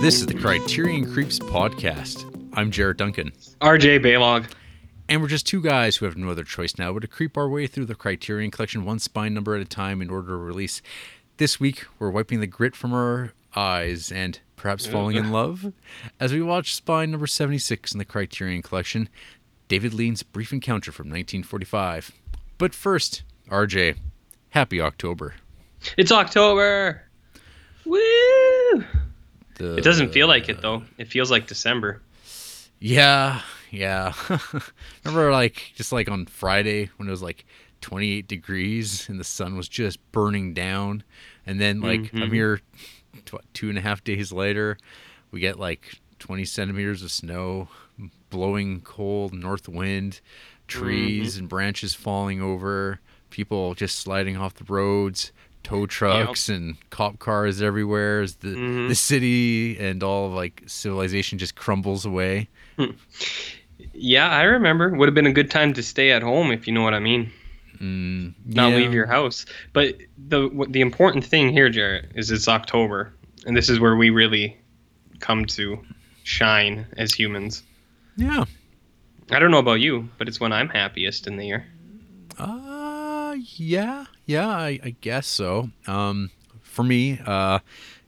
This is the Criterion Creeps podcast. I'm Jared Duncan. RJ Baylog. And we're just two guys who have no other choice now but to creep our way through the Criterion Collection one spine number at a time in order to release. This week, we're wiping the grit from our eyes and perhaps falling in love as we watch spine number 76 in the Criterion Collection, David Lean's Brief Encounter from 1945. But first, RJ, happy October. It's October! Woo! It doesn't feel like it, though. It feels like December. Yeah. Remember, just on Friday when it was, 28 degrees and the sun was just burning down? And then, a mere 2.5 days later, we get, 20 centimeters of snow, blowing cold north wind, trees and branches falling over, people just sliding off the roads, tow trucks and cop cars everywhere as the city and all of civilization just crumbles away. Yeah, I remember. Would have been a good time to stay at home, if you know what I mean. Not leave your house. But the important thing here, Jarrett, is it's October, and this is where we really come to shine as humans. Yeah. I don't know about you, but it's when I'm happiest in the year. I guess so. For me,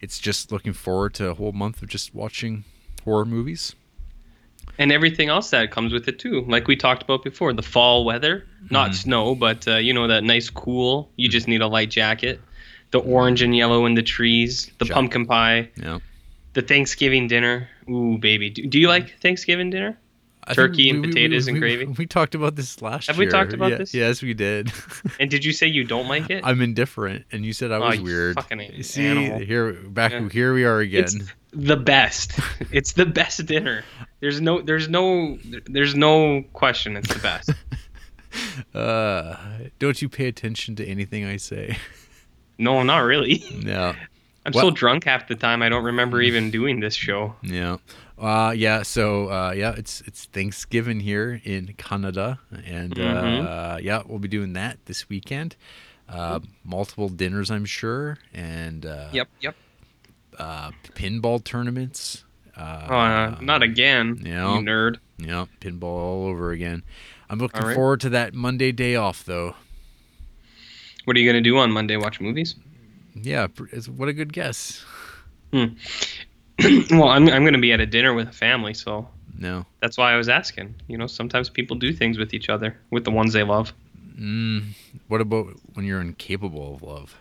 it's just looking forward to a whole month of just watching horror movies. And everything else that comes with it, too. Like we talked about before, the fall weather. Not snow, but, that nice cool. You just need a light jacket. The orange and yellow in the trees. The pumpkin pie. Yeah. The Thanksgiving dinner. Ooh, baby. Do you like Thanksgiving dinner? Turkey and potatoes and gravy. We talked about this last year. Have we talked about this? Yes, we did. And did you say you don't like it? I'm indifferent, and you said I was weird. Fucking animal. Here we are again. It's the best. It's the best dinner. There's no question. It's the best. Don't you pay attention to anything I say? No, not really. No. I'm so drunk half the time I don't remember even doing this show. Yeah. It's Thanksgiving here in Canada, and we'll be doing that this weekend. Multiple dinners, I'm sure, and yep. Pinball tournaments. Not again, you nerd. Yeah, pinball all over again. I'm looking forward to that Monday day off, though. What are you gonna do on Monday? Watch movies? Yeah, what a good guess. Well, I'm going to be at a dinner with a family, so no. That's why I was asking. Sometimes people do things with each other, with the ones they love. What about when you're incapable of love?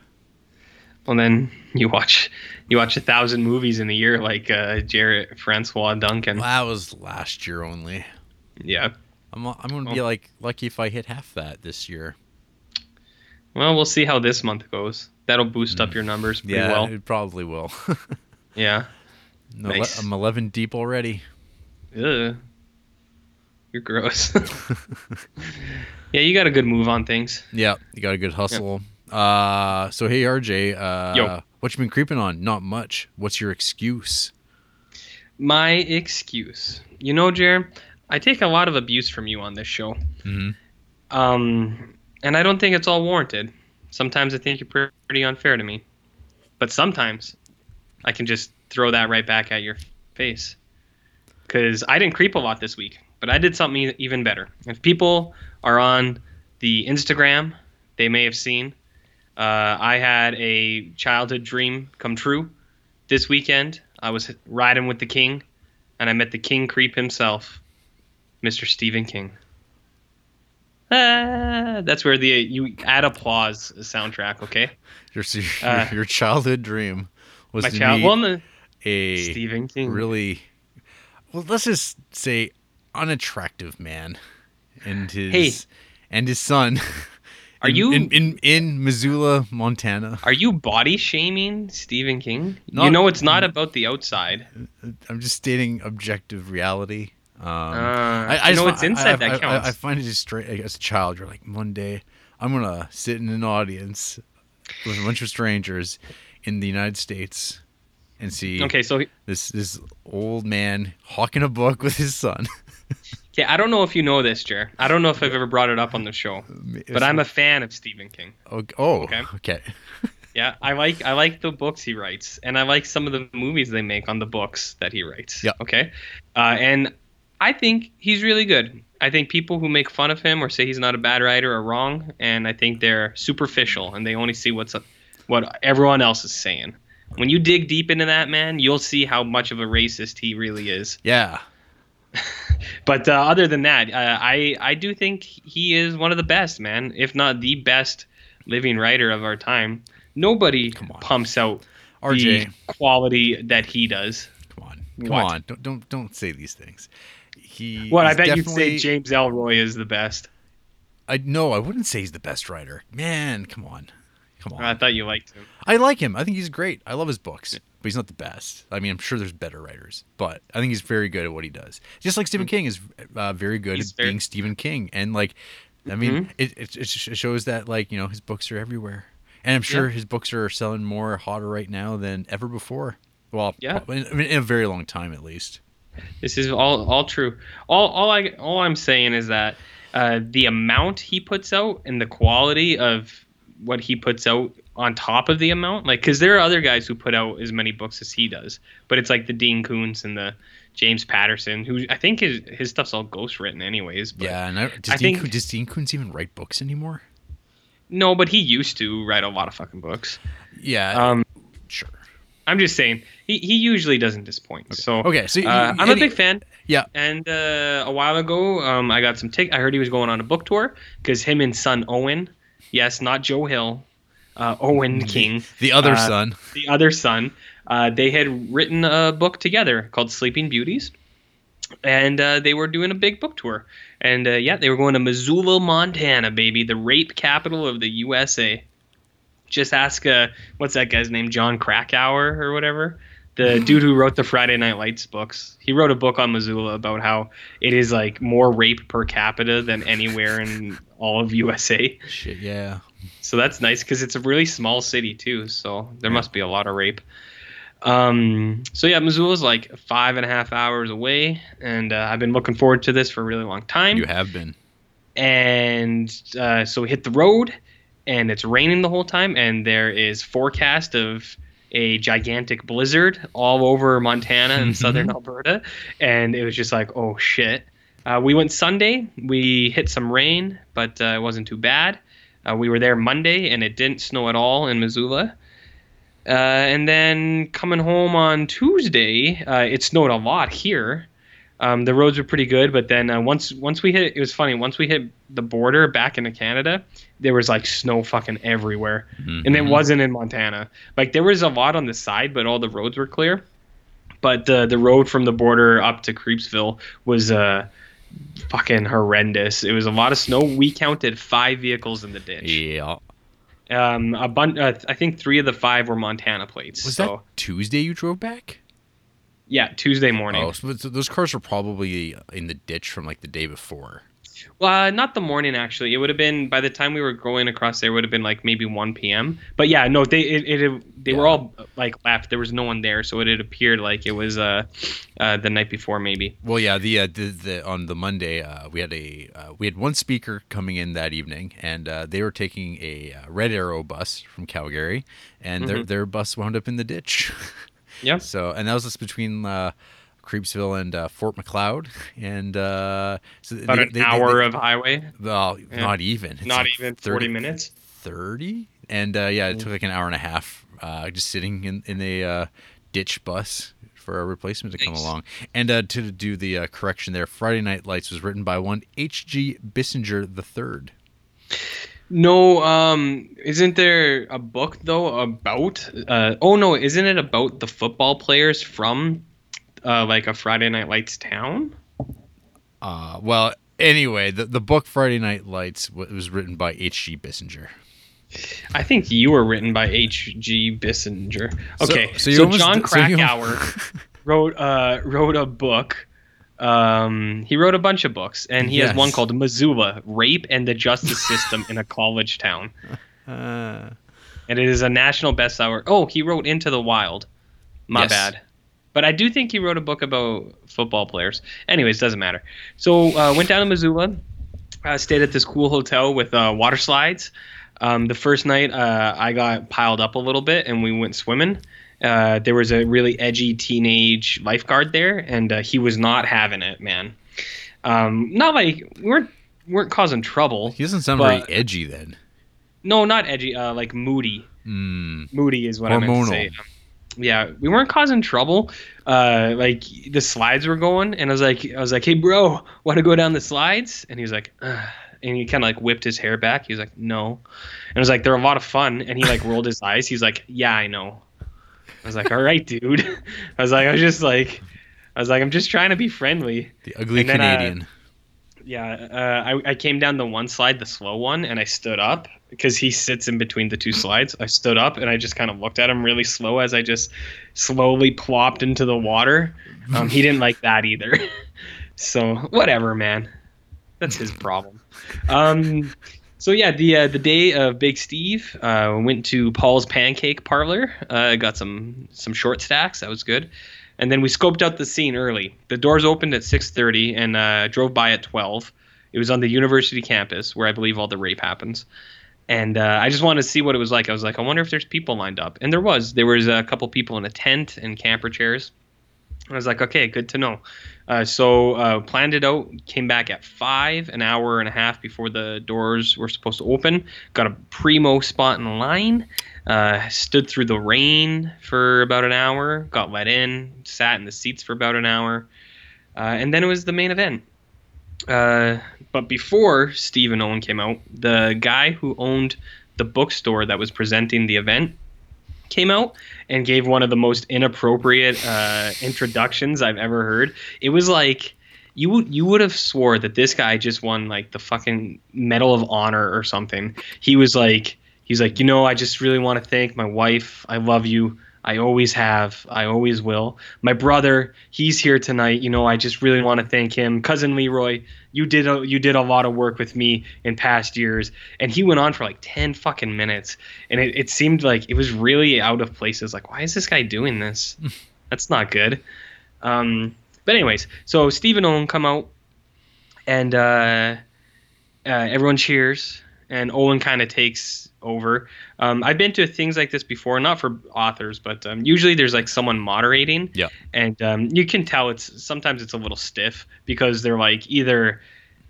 Well, then you watch 1,000 movies in a year, like Jarrett Francois Duncan. Well, that was last year only. Yeah, I'm going to be lucky if I hit half that this year. Well, we'll see how this month goes. That'll boost up your numbers pretty well. Yeah, it probably will. Yeah. No, nice. I'm 11 deep already. Ugh. You're gross. Yeah, you got a good move on things. Yeah, you got a good hustle. Yep. So, hey, RJ, what you been creeping on? Not much. What's your excuse? My excuse. Jer, I take a lot of abuse from you on this show. And I don't think it's all warranted. Sometimes I think you're pretty unfair to me. But sometimes I can just throw that right back at your face, because I didn't creep a lot this week, but I did something even better. If people are on the Instagram, they may have seen I had a childhood dream come true this weekend. I was riding with the King, and I met the King creep himself, Mr. Stephen King. That's where you add applause soundtrack. Okay, your childhood dream was Stephen King. Let's just say unattractive man and his son. Are you in Missoula, Montana? Are you body shaming Stephen King? It's not about the outside. I'm just stating objective reality. It's inside that counts. I find it just straight. As a child, you're like, one day I'm gonna sit in an audience with a bunch of strangers in the United States and see this old man hawking a book with his son. Okay, I don't know if you know this, Jer. I don't know if I've ever brought it up on the show, but I'm a fan of Stephen King. Okay. Yeah, I like the books he writes, and I like some of the movies they make on the books that he writes. Yeah. Okay. And I think he's really good. I think people who make fun of him or say he's not a bad writer are wrong, and I think they're superficial and they only see what everyone else is saying. When you dig deep into that man, you'll see how much of a racist he really is. Yeah. But other than that, I do think he is one of the best, man, if not the best living writer of our time. Nobody pumps out RJ the quality that he does. Come on. Don't say these things. I bet you'd say James Ellroy is the best. No, I wouldn't say he's the best writer. Man, come on. I thought you liked him. I like him. I think he's great. I love his books, but he's not the best. I mean, I'm sure there's better writers, but I think he's very good at what he does. Just like Stephen King is very good at being Stephen King. And, like, I mean, it shows that, like, you know, his books are everywhere. And I'm sure his books are selling more hotter right now than ever before. Well, in a very long time, at least. This is all true. All I'm saying is that the amount he puts out and the quality of what he puts out on top of the amount, like, because there are other guys who put out as many books as he does, but it's like the Dean Koontz and the James Patterson, who I think his stuff's all ghostwritten anyways. But yeah, and does Dean Koontz even write books anymore? No, but he used to write a lot of fucking books. Yeah, sure. I'm just saying, he usually doesn't disappoint. Okay. So I'm a big fan. Yeah. And a while ago, I got some tickets. I heard he was going on a book tour because him and son Owen, yes, not Joe Hill, Owen King. The other son. They had written a book together called Sleeping Beauties. And they were doing a big book tour. And they were going to Missoula, Montana, baby, the rape capital of the USA. Just ask, what's that guy's name, Jon Krakauer or whatever? The dude who wrote the Friday Night Lights books. He wrote a book on Missoula about how it is, like, more rape per capita than anywhere in all of USA. Shit, yeah. So that's nice because it's a really small city, too, so there must be a lot of rape. Missoula's like 5.5 hours away, and I've been looking forward to this for a really long time. You have been. And so we hit the road. And it's raining the whole time, and there is forecast of a gigantic blizzard all over Montana and southern Alberta. And it was just like, oh, shit. We went Sunday. We hit some rain, but it wasn't too bad. We were there Monday, and it didn't snow at all in Missoula. And then coming home on Tuesday, it snowed a lot here. The roads were pretty good, but then once we hit, it was funny. Once we hit the border back into Canada, there was like snow fucking everywhere, and it wasn't in Montana. Like there was a lot on the side, but all the roads were clear. But the road from the border up to Creepsville was fucking horrendous. It was a lot of snow. We counted 5 vehicles in the ditch. Yeah. I think 3 of the 5 were Montana plates. Was that Tuesday you drove back? Yeah, Tuesday morning. Oh, so those cars were probably in the ditch from, like, the day before. Well, not the morning, actually. It would have been, by the time we were going across there, it would have been, like, maybe 1 p.m. But, yeah, no, they were all, like, left. There was no one there, so it had appeared like it was the night before, maybe. Well, yeah, on the Monday, we had one speaker coming in that evening, and they were taking a Red Arrow bus from Calgary, and their bus wound up in the ditch. Yeah. So, and that was just between Creepsville and Fort McLeod, and so about an hour of highway. Well, not even. It's not like even 40 minutes. 30, and it took like an hour and a half, just sitting in a ditch bus for a replacement to come along, and to do the correction there. Friday Night Lights was written by one H.G. Bissinger III. No, isn't there a book though about? Isn't it about the football players from, like a Friday Night Lights town? Well, anyway, the book Friday Night Lights was written by H.G. Bissinger. I think you were written by H.G. Bissinger. Okay, so Jon Krakauer wrote a book. He wrote a bunch of books, and he has one called Missoula, Rape and the Justice System in a College Town. And it is a national bestseller. Oh, he wrote Into the Wild. My bad. But I do think he wrote a book about football players. Anyways, doesn't matter. So went down to Missoula, stayed at this cool hotel with water slides. The first night, I got piled up a little bit and we went swimming. There was a really edgy teenage lifeguard there, and he was not having it, man. Not like we weren't causing trouble. He doesn't sound very edgy then. No, not edgy. Like moody. Moody is what I meant to say. Yeah, we weren't causing trouble. Like the slides were going, and I was like, hey, bro, want to go down the slides? And he was like, ugh. And he kind of like whipped his hair back. He was like, no. And I was like, they're a lot of fun. And he like rolled his eyes. He's like, yeah, I know. I was like, all right, dude. I was like, I'm just trying to be friendly. The ugly then, Canadian. I came down the one slide, the slow one, and I stood up because he sits in between the two slides. I stood up and I just kind of looked at him really slow as I just slowly plopped into the water. He didn't like that either. So whatever, man. That's his problem. So yeah, the day of Big Steve, went to Paul's Pancake Parlor. Got some short stacks. That was good. And then we scoped out the scene early. The doors opened at 6:30 and drove by at 12. It was on the university campus where I believe all the rape happens. And I just wanted to see what it was like. I was like, I wonder if there's people lined up. And there was. There was a couple people in a tent and camper chairs. I was like, okay, good to know. So planned it out, came back at 5, an hour and a half before the doors were supposed to open. Got a primo spot in line, stood through the rain for about an hour, got let in, sat in the seats for about an hour, and then it was the main event. But before Steve and Owen came out, the guy who owned the bookstore that was presenting the event came out and gave one of the most inappropriate introductions I've ever heard. It was like you would have swore that this guy just won like the fucking Medal of Honor or something. He's like, you know, I just really want to thank my wife. I love you. I always have. I always will. My brother, he's here tonight. You know, I just really want to thank him. Cousin Leroy, you did a lot of work with me in past years. And he went on for like 10 fucking minutes. And it seemed like it was really out of place. It's like, why is this guy doing this? That's not good. But anyways, so Steve and Owen come out and everyone cheers. And Owen kind of takes over. I've been to things like this before, not for authors, but usually there's like someone moderating. Yeah. And you can tell sometimes it's a little stiff because they're like either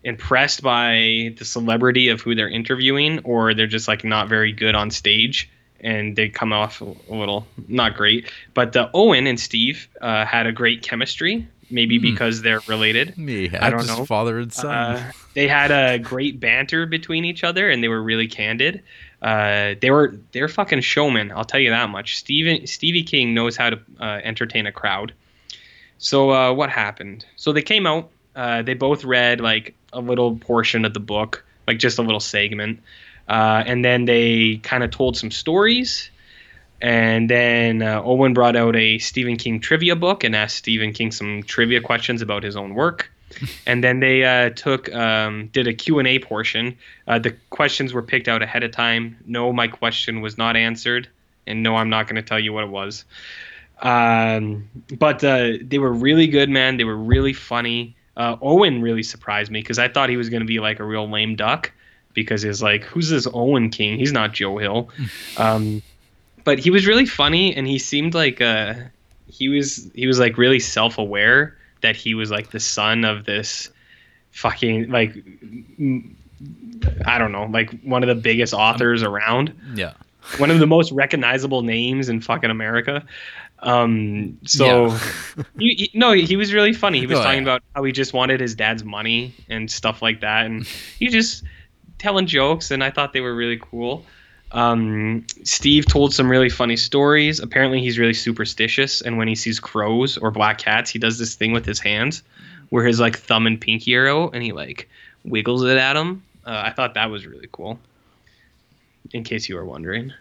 impressed by the celebrity of who they're interviewing or they're just like not very good on stage and they come off a little not great. But Owen and Steve had a great chemistry. Maybe because they're related. Yeah, I don't know. Father and son. They had a great banter between each other, and they were really candid. They're fucking showmen. I'll tell you that much. Stevie King knows how to entertain a crowd. So what happened? So they came out. They both read like a little portion of the book, like just a little segment, and then they kind of told some stories. And then Owen brought out a Stephen King trivia book and asked Stephen King some trivia questions about his own work. And then they did a Q&A portion. The questions were picked out ahead of time. No, my question was not answered. And no, I'm not going to tell you what it was. But they were really good, man. They were really funny. Owen really surprised me because I thought he was going to be like a real lame duck because it's like, who's this Owen King? He's not Joe Hill. But he was really funny, and he seemed like he was like really self-aware that he was like the son of this fucking like I don't know, like one of the biggest authors around. Yeah, one of the most recognizable names in fucking America. He was really funny. He was talking about how he just wanted his dad's money and stuff like that, and he just telling jokes, and I thought they were really cool. Steve told some really funny stories. Apparently he's really superstitious, and when he sees crows or black cats, he does this thing with his hands where his like thumb and pinky are out and he like wiggles it at him. I thought that was really cool, in case you were wondering.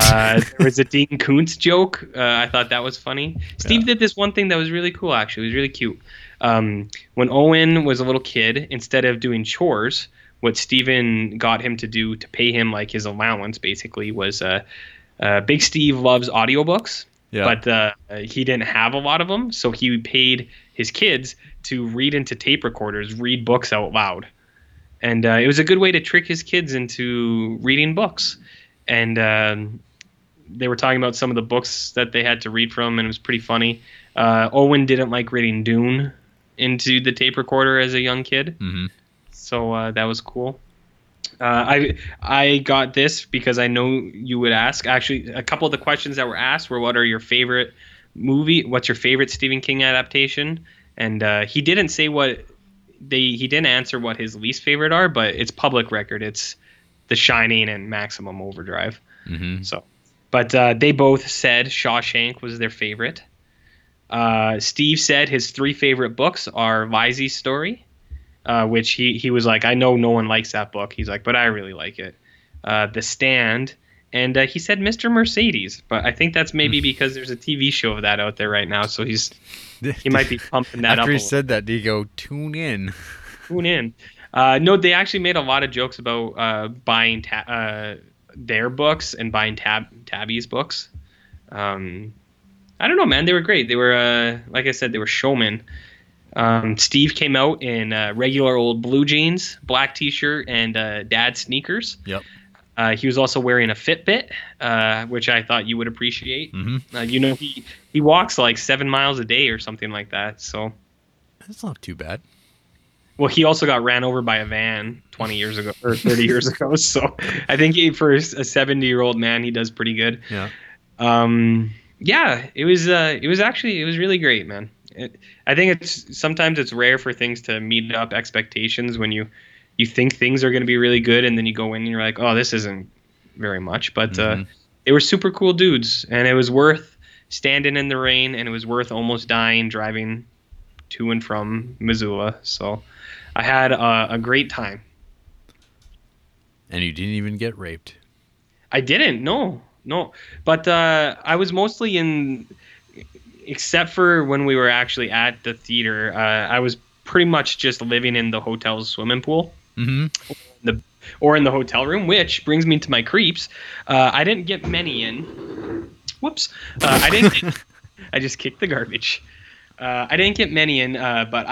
There was a Dean Koontz joke. I thought that was funny. Steve did this one thing that was really cool, actually. It was really cute. When Owen was a little kid, instead of doing chores, what Steven got him to do to pay him like his allowance basically was Big Steve loves audiobooks, but he didn't have a lot of them. So he paid his kids to read into tape recorders, read books out loud. And it was a good way to trick his kids into reading books. And they were talking about some of the books that they had to read from, and it was pretty funny. Owen didn't like reading Dune into the tape recorder as a young kid. Mm-hmm. So that was cool. I got this because I know you would ask. Actually, a couple of the questions that were asked were, what are your favorite movie? What's your favorite Stephen King adaptation? And he didn't say what he didn't answer what his least favorite are, but it's public record. It's The Shining and Maximum Overdrive. Mm-hmm. So, but they both said Shawshank was their favorite. Steve said his three favorite books are Visey's Story, which he was like, I know no one likes that book. He's like, but I really like it. The Stand. And he said Mr. Mercedes, but I think that's maybe because there's a TV show of that out there right now, so he might be pumping that up. After he said that, they go, tune in. Tune in. No, they actually made a lot of jokes about buying their books and buying Tabby's books. I don't know, man. They were great. They were, like I said, they were showmen. Steve came out in regular old blue jeans, black T-shirt, and dad sneakers. Yep. He was also wearing a Fitbit, which I thought you would appreciate. Mm-hmm. You know, he walks like 7 miles a day or something like that. So that's not too bad. Well, he also got ran over by a van 20 years ago or 30 years ago. So I think for a 70-year-old man, he does pretty good. Yeah. Yeah, it was really great, man. I think sometimes it's rare for things to meet up expectations when you think things are going to be really good, and then you go in and you're like, oh, this isn't very much. But they were super cool dudes, and it was worth standing in the rain, and it was worth almost dying driving to and from Missoula. So I had a great time. And you didn't even get raped. I didn't, no. But I was mostly in, except for when we were actually at the theater, I was pretty much just living in the hotel's swimming pool. Mm-hmm. Or in the hotel room, which brings me to my creeps. I didn't get many in. Whoops. I just kicked the garbage. I didn't get many in, but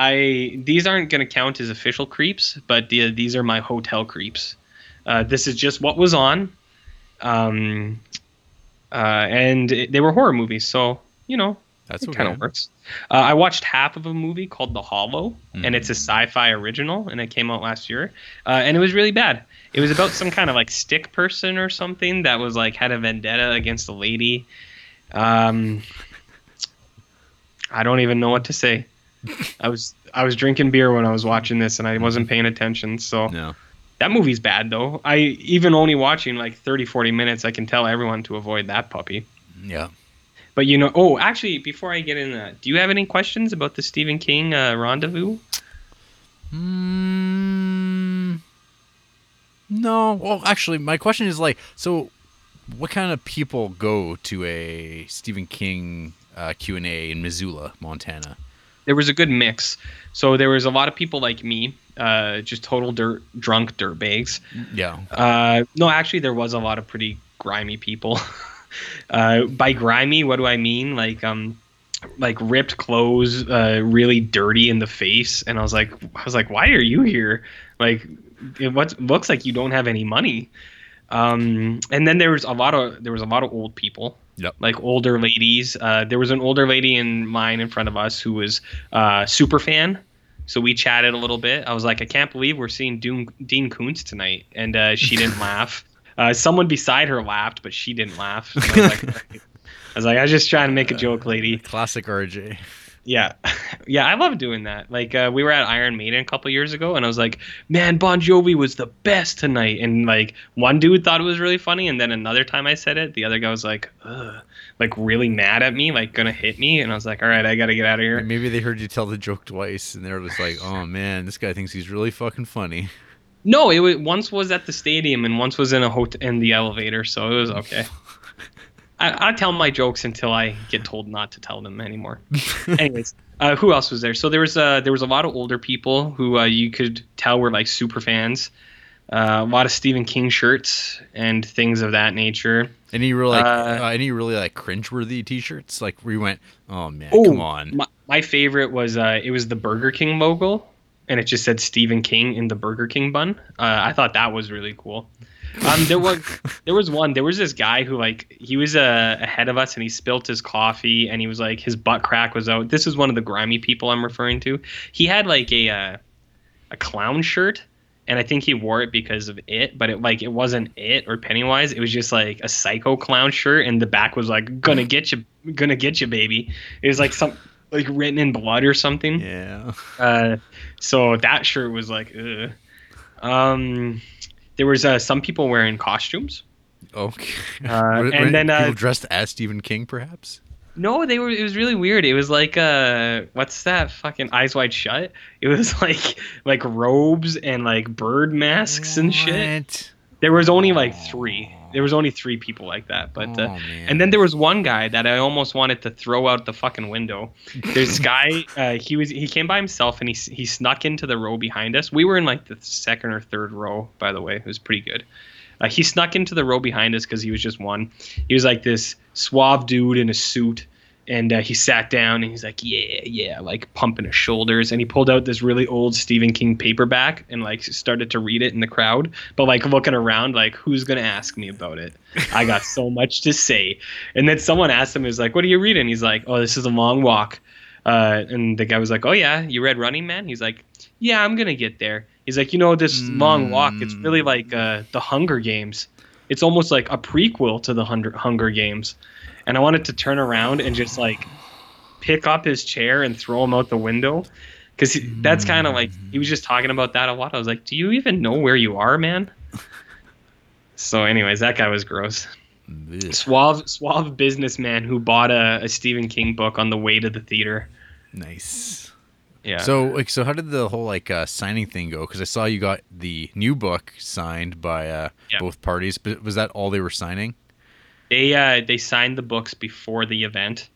these aren't going to count as official creeps, but these are my hotel creeps. This is just what was on. And they were horror movies, so, you know. That's what kind of works. I watched half of a movie called The Hollow, and it's a sci-fi original, and it came out last year. And it was really bad. It was about some kind of like stick person or something that was like had a vendetta against a lady. I don't even know what to say. I was drinking beer when I was watching this, and I wasn't paying attention. So no. That movie's bad, though. I even only watching like 30, 40 minutes, I can tell everyone to avoid that puppy. Yeah. But, you know, oh, actually, before I get into that, do you have any questions about the Stephen King rendezvous? No. Well, actually, my question is like, so what kind of people go to a Stephen King Q&A in Missoula, Montana? There was a good mix. So there was a lot of people like me, just total drunk dirtbags. Yeah. No, actually, there was a lot of pretty grimy people. By grimy, what do I mean? Like ripped clothes, really dirty in the face. And I was like, why are you here? Like, it looks like you don't have any money. And then there was a lot of old people, yep. Like older ladies. There was an older lady in line in front of us who was super fan. So we chatted a little bit. I was like, I can't believe we're seeing Dean Koontz tonight. And she didn't laugh. Someone beside her laughed, but she didn't laugh. So I was just trying to make a joke, lady. Classic RJ. Yeah. Yeah, I love doing that. Like, we were at Iron Maiden a couple years ago, and I was like, man, Bon Jovi was the best tonight. And, like, one dude thought it was really funny, and then another time I said it, the other guy was like, ugh. Like, really mad at me, like, gonna hit me. And I was like, all right, I gotta get out of here. And maybe they heard you tell the joke twice, and they're just like, oh, man, this guy thinks he's really fucking funny. No, it was, once was at the stadium and once was in a in the elevator, so it was okay. I tell my jokes until I get told not to tell them anymore. Anyways, who else was there? So there was a lot of older people who you could tell were like super fans. A lot of Stephen King shirts and things of that nature. Any really cringeworthy T-shirts? Like where you went, oh man, come on. My favorite was it was the Burger King logo. and it just said Stephen King in the Burger King bun. I thought that was really cool. There was this guy who, like, he was ahead of us, and he spilt his coffee, and he was like, his butt crack was out. This is one of the grimy people I'm referring to. He had like a clown shirt, and I think he wore it because of It, but it wasn't It or Pennywise. It was just like a psycho clown shirt, and the back was like, gonna get you, baby. It was like some, like, written in blood or something. Yeah. So that shirt was like, ugh. There was some people wearing costumes. Okay. And then people dressed as Stephen King, perhaps. No, they were. It was really weird. It was like what's that fucking Eyes Wide Shut? It was like robes and like bird masks and shit. There was only like three. There was only three people like that. But and then there was one guy that I almost wanted to throw out the fucking window. There's this guy. He came by himself, and he snuck into the row behind us. We were in like the second or third row, by the way. It was pretty good. He snuck into the row behind us because he was just one. He was like this suave dude in a suit, and he sat down, and he's like, yeah, like pumping his shoulders. And he pulled out this really old Stephen King paperback and like started to read it in the crowd, but like looking around like, who's going to ask me about it? I got so much to say. And then someone asked him, is like, what are you reading? He's like, oh, this is A Long Walk. And the guy was like, oh, yeah, you read Running Man? He's like, yeah, I'm going to get there. He's like, you know, this Long Walk, it's really like the Hunger Games. It's almost like a prequel to the Hunger Games. And I wanted to turn around and just like pick up his chair and throw him out the window. Because that's kind of like, he was just talking about that a lot. I was like, do you even know where you are, man? So anyways, that guy was gross. Yeah. Suave businessman who bought a Stephen King book on the way to the theater. Nice. Yeah. So how did the whole like signing thing go? Because I saw you got the new book signed by both parties. But was that all they were signing? They signed the books before the event,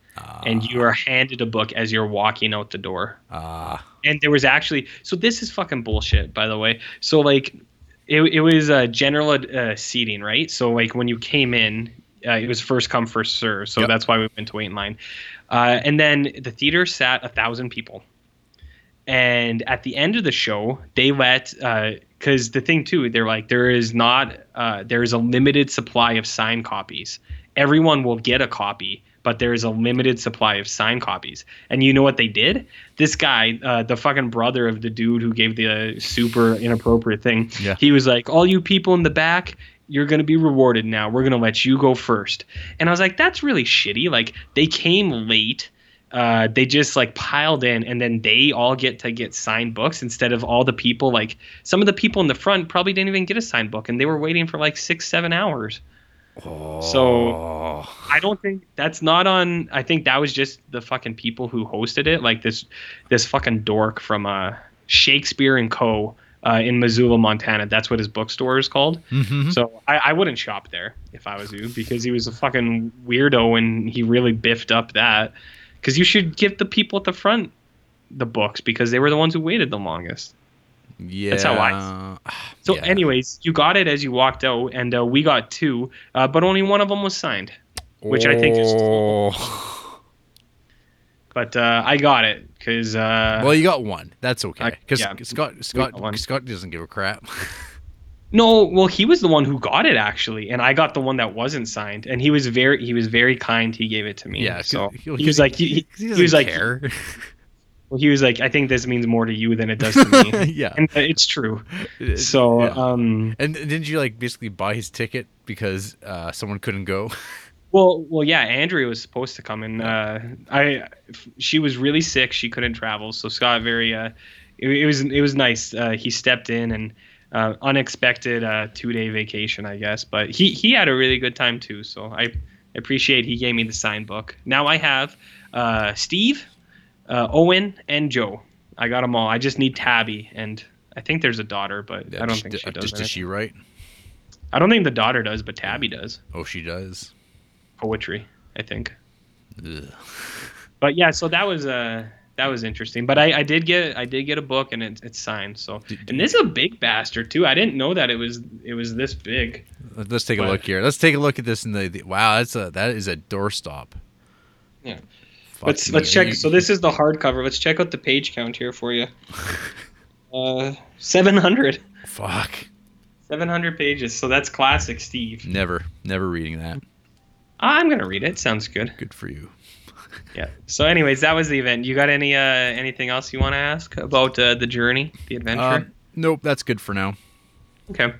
and you are handed a book as you're walking out the door. And there was actually, so this is fucking bullshit, by the way. So like, it was general seating, right? So like when you came in, it was first come first serve. So That's why we went to wait in line. And then the theater sat 1,000 people. And at the end of the show, they let, because the thing too, they're like, there is a limited supply of signed copies. Everyone will get a copy, but there is a limited supply of signed copies. And you know what they did? This guy, the fucking brother of the dude who gave the super inappropriate thing, he was like, all you people in the back, you're going to be rewarded now. We're going to let you go first. And I was like, that's really shitty. Like, they came late. They just like piled in, and then they all get signed books instead of all the people. Like, some of the people in the front probably didn't even get a signed book, and they were waiting for like 6-7 hours. Oh. So I don't think that's not on. I think that was just the fucking people who hosted it. Like this fucking dork from Shakespeare and Co. In Missoula, Montana. That's what his bookstore is called. Mm-hmm. So I wouldn't shop there if I was you, because he was a fucking weirdo, and he really biffed up that. Because you should give the people at the front the books, because they were the ones who waited the longest. Yeah. That's how I... So anyways, you got it as you walked out, and we got two, but only one of them was signed, which I think is... Cool. But I got it, because... well, you got one. That's okay. Because Scott doesn't give a crap. No, well, he was the one who got it, actually, and I got the one that wasn't signed, and he was very kind. He gave it to me. Yeah, so he was like, he was like, care. Well, he was like, I think this means more to you than it does to me. Yeah, and it's true. So, yeah. And didn't you like basically buy his ticket because someone couldn't go? Well, yeah. Andrea was supposed to come, and she was really sick. She couldn't travel, so Scott it was nice. He stepped in and. Unexpected 2-day vacation, I guess, but he had a really good time too, so I appreciate he gave me the signed book. Now I have Steve, Owen, and Joe. I got them all. I just need Tabby, and I think there's a daughter, but yeah, I don't think she does. Does she write? I don't think the daughter does, but Tabby does. Oh, she does? Poetry, I think. Ugh. But yeah, so that was interesting, but I did get a book, and it's signed. So, and this is a big bastard too. I didn't know that it was this big. Let's take a look here. Let's take a look at this. And wow, that is a doorstop. Yeah. Fuck, let's check. So this is the hardcover. Let's check out the page count here for you. 700. Fuck. 700 pages. So that's classic, Steve. Never reading that. I'm gonna read it. Sounds good. Good for you. Yeah. So, anyways, that was the event. You got any anything else you want to ask about the journey, the adventure? Nope, that's good for now. Okay.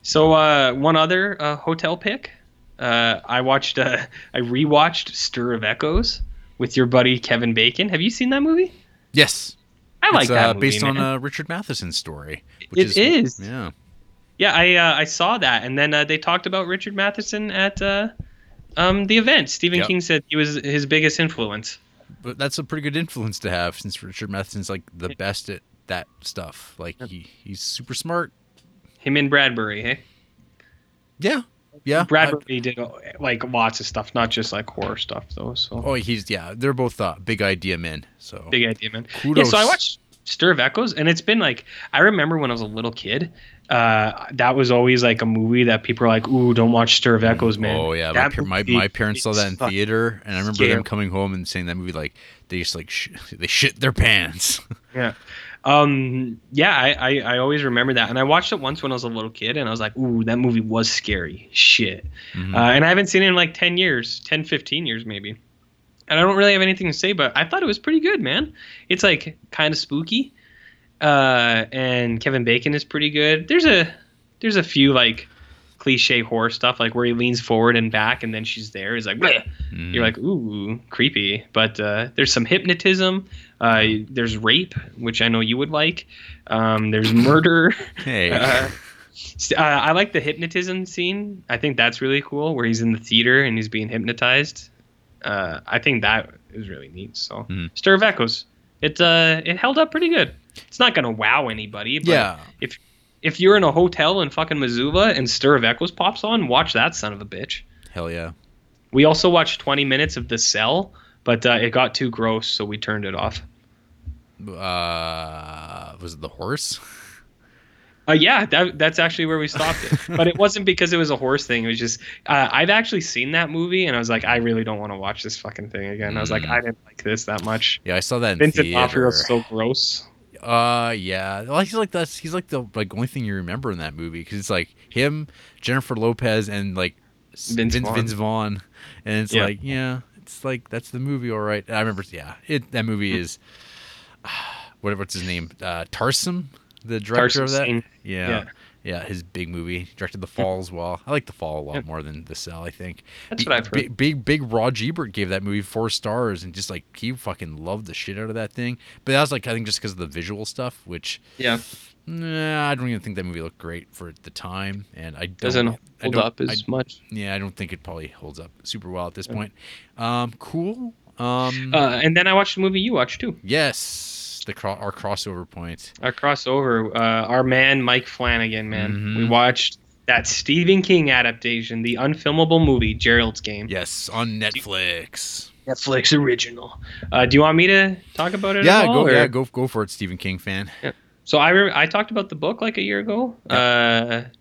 So, one other hotel pick. I rewatched Stir of Echoes with your buddy Kevin Bacon. Have you seen that movie? Yes. It's that movie. Based on Richard Matheson's story. It is. Yeah. Yeah, I saw that, and then they talked about Richard Matheson at the event. Stephen King said he was his biggest influence. But that's a pretty good influence to have, since Richard Matheson's like the best at that stuff. Like he's super smart. Him and Bradbury, hey? Yeah. Yeah, Bradbury did like lots of stuff, not just like horror stuff though. So they're both big idea men. So big idea men. Kudos. Yeah, so I watched Stir of Echoes, and it's been like I remember when I was a little kid, that was always like a movie that people were like, "Ooh, don't watch Stir of Echoes, man." Oh yeah, my parents saw that in theater, and I remember them coming home and saying that movie like they just like they shit their pants. Yeah. I always remember that. And I watched it once when I was a little kid, and I was like, ooh, that movie was scary. Shit. Mm-hmm. And I haven't seen it in like 15 years maybe. And I don't really have anything to say, but I thought it was pretty good, man. It's like kind of spooky. And Kevin Bacon is pretty good. There's a few like cliche horror stuff, like where he leans forward and back and then she's there. He's like, bleh. Mm. You're like, ooh, creepy. But there's some hypnotism. There's rape, which I know you would like. There's murder. Hey. I like the hypnotism scene. I think that's really cool, where he's in the theater and he's being hypnotized. I think that is really neat. So, Stir of Echoes. It held up pretty good. It's not going to wow anybody, but if you're in a hotel in fucking Missoula and Stir of Echoes pops on, watch that son of a bitch. Hell yeah. We also watched 20 minutes of The Cell, but it got too gross, so we turned it off. Was it the horse? Yeah, that's actually where we stopped it. But it wasn't because it was a horse thing. It was just I've actually seen that movie, and I was like, I really don't want to watch this fucking thing again. I was like, I didn't like this that much. Yeah, I saw that in Vincent theater. Vincent D'Onofrio's so gross. Yeah. Well, he's like the like only thing you remember in that movie, because it's like him, Jennifer Lopez, and like Vince Vaughn, and it's like it's like that's the movie, all right. I remember, that movie is what's his name? Tarsim, the director of that. Yeah, his big movie. Directed The Fall as well. I like The Fall a lot more than The Cell, I think. That's what I've heard. Big Rod Ebert gave that movie 4 stars, and just like he fucking loved the shit out of that thing. But that was like I think just because of the visual stuff, which I don't even think that movie looked great for the time, and doesn't hold up as much. Yeah, I don't think it probably holds up super well at this point. Cool. And then I watched the movie you watched too. Yes, our crossover point. Our crossover. Our man Mike Flanagan, man. Mm-hmm. We watched that Stephen King adaptation, the unfilmable movie Gerald's Game. Yes, on Netflix. Netflix original. Do you want me to talk about it? Yeah, at all, go for it, Stephen King fan. Yeah. So I talked about the book like a year ago.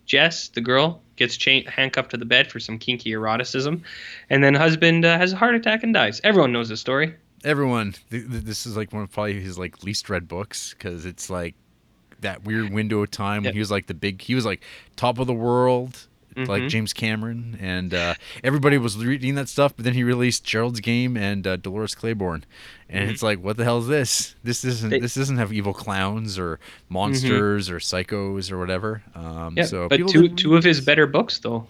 Jess, the girl, gets handcuffed to the bed for some kinky eroticism, and then husband has a heart attack and dies. Everyone knows the story. Everyone. This is like one of probably his like least read books, because it's like that weird window of time when he was like he was like top of the world. Like James Cameron, and everybody was reading that stuff, but then he released Gerald's Game and Dolores Claiborne, and it's like, what the hell is this? This doesn't have evil clowns or monsters or psychos or whatever. So but two of his better books though.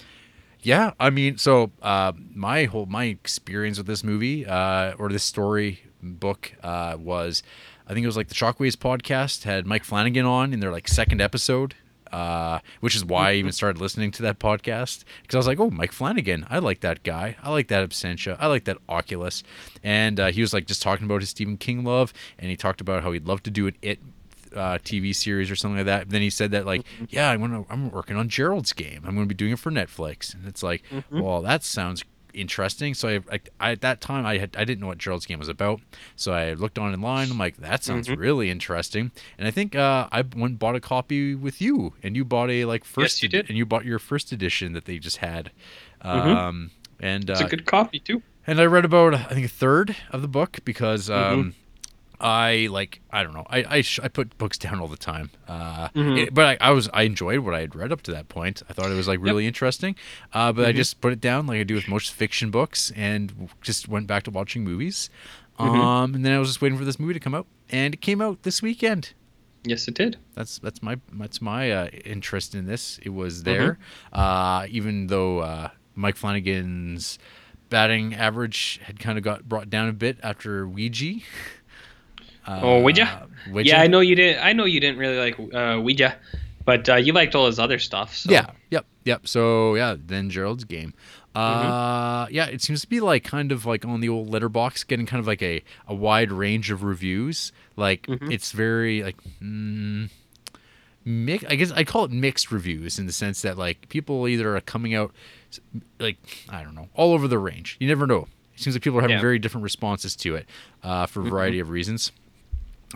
Yeah, I mean, so my experience with this movie or this story book was, I think it was like the Shockwaves podcast had Mike Flanagan on in their like second episode. Which is why I even started listening to that podcast, because I was like, oh, Mike Flanagan, I like that guy. I like that Absentia. I like that Oculus. And he was like just talking about his Stephen King love, and he talked about how he'd love to do an It TV series or something like that. But then he said that like, I'm working on Gerald's Game. I'm going to be doing it for Netflix. And it's like, well, that sounds interesting. So I at that time I didn't know what Gerald's Game was about, so I looked online. I'm like, that sounds really interesting. And I think I went and bought a copy with you, and you bought a like first. Yes, you did. And you bought your first edition that they just had. And it's a good copy too. And I read about I think a third of the book because I put books down all the time. But I enjoyed what I had read up to that point. I thought it was really interesting. But I just put it down like I do with most fiction books and just went back to watching movies. And then I was just waiting for this movie to come out, and it came out this weekend. Yes, it did. That's my interest in this. It was there, even though Mike Flanagan's batting average had kind of got brought down a bit after Ouija. Ouija? Yeah, I know you didn't really like Ouija, but you liked all his other stuff. So. Yeah. Yep. So yeah, then Gerald's Game. Yeah, it seems to be kind of on the old Letterboxd, getting kind of a wide range of reviews. It's very mixed. I guess I call it mixed reviews in the sense that people either are coming out all over the range. You never know. It seems like people are having very different responses to it for a variety of reasons.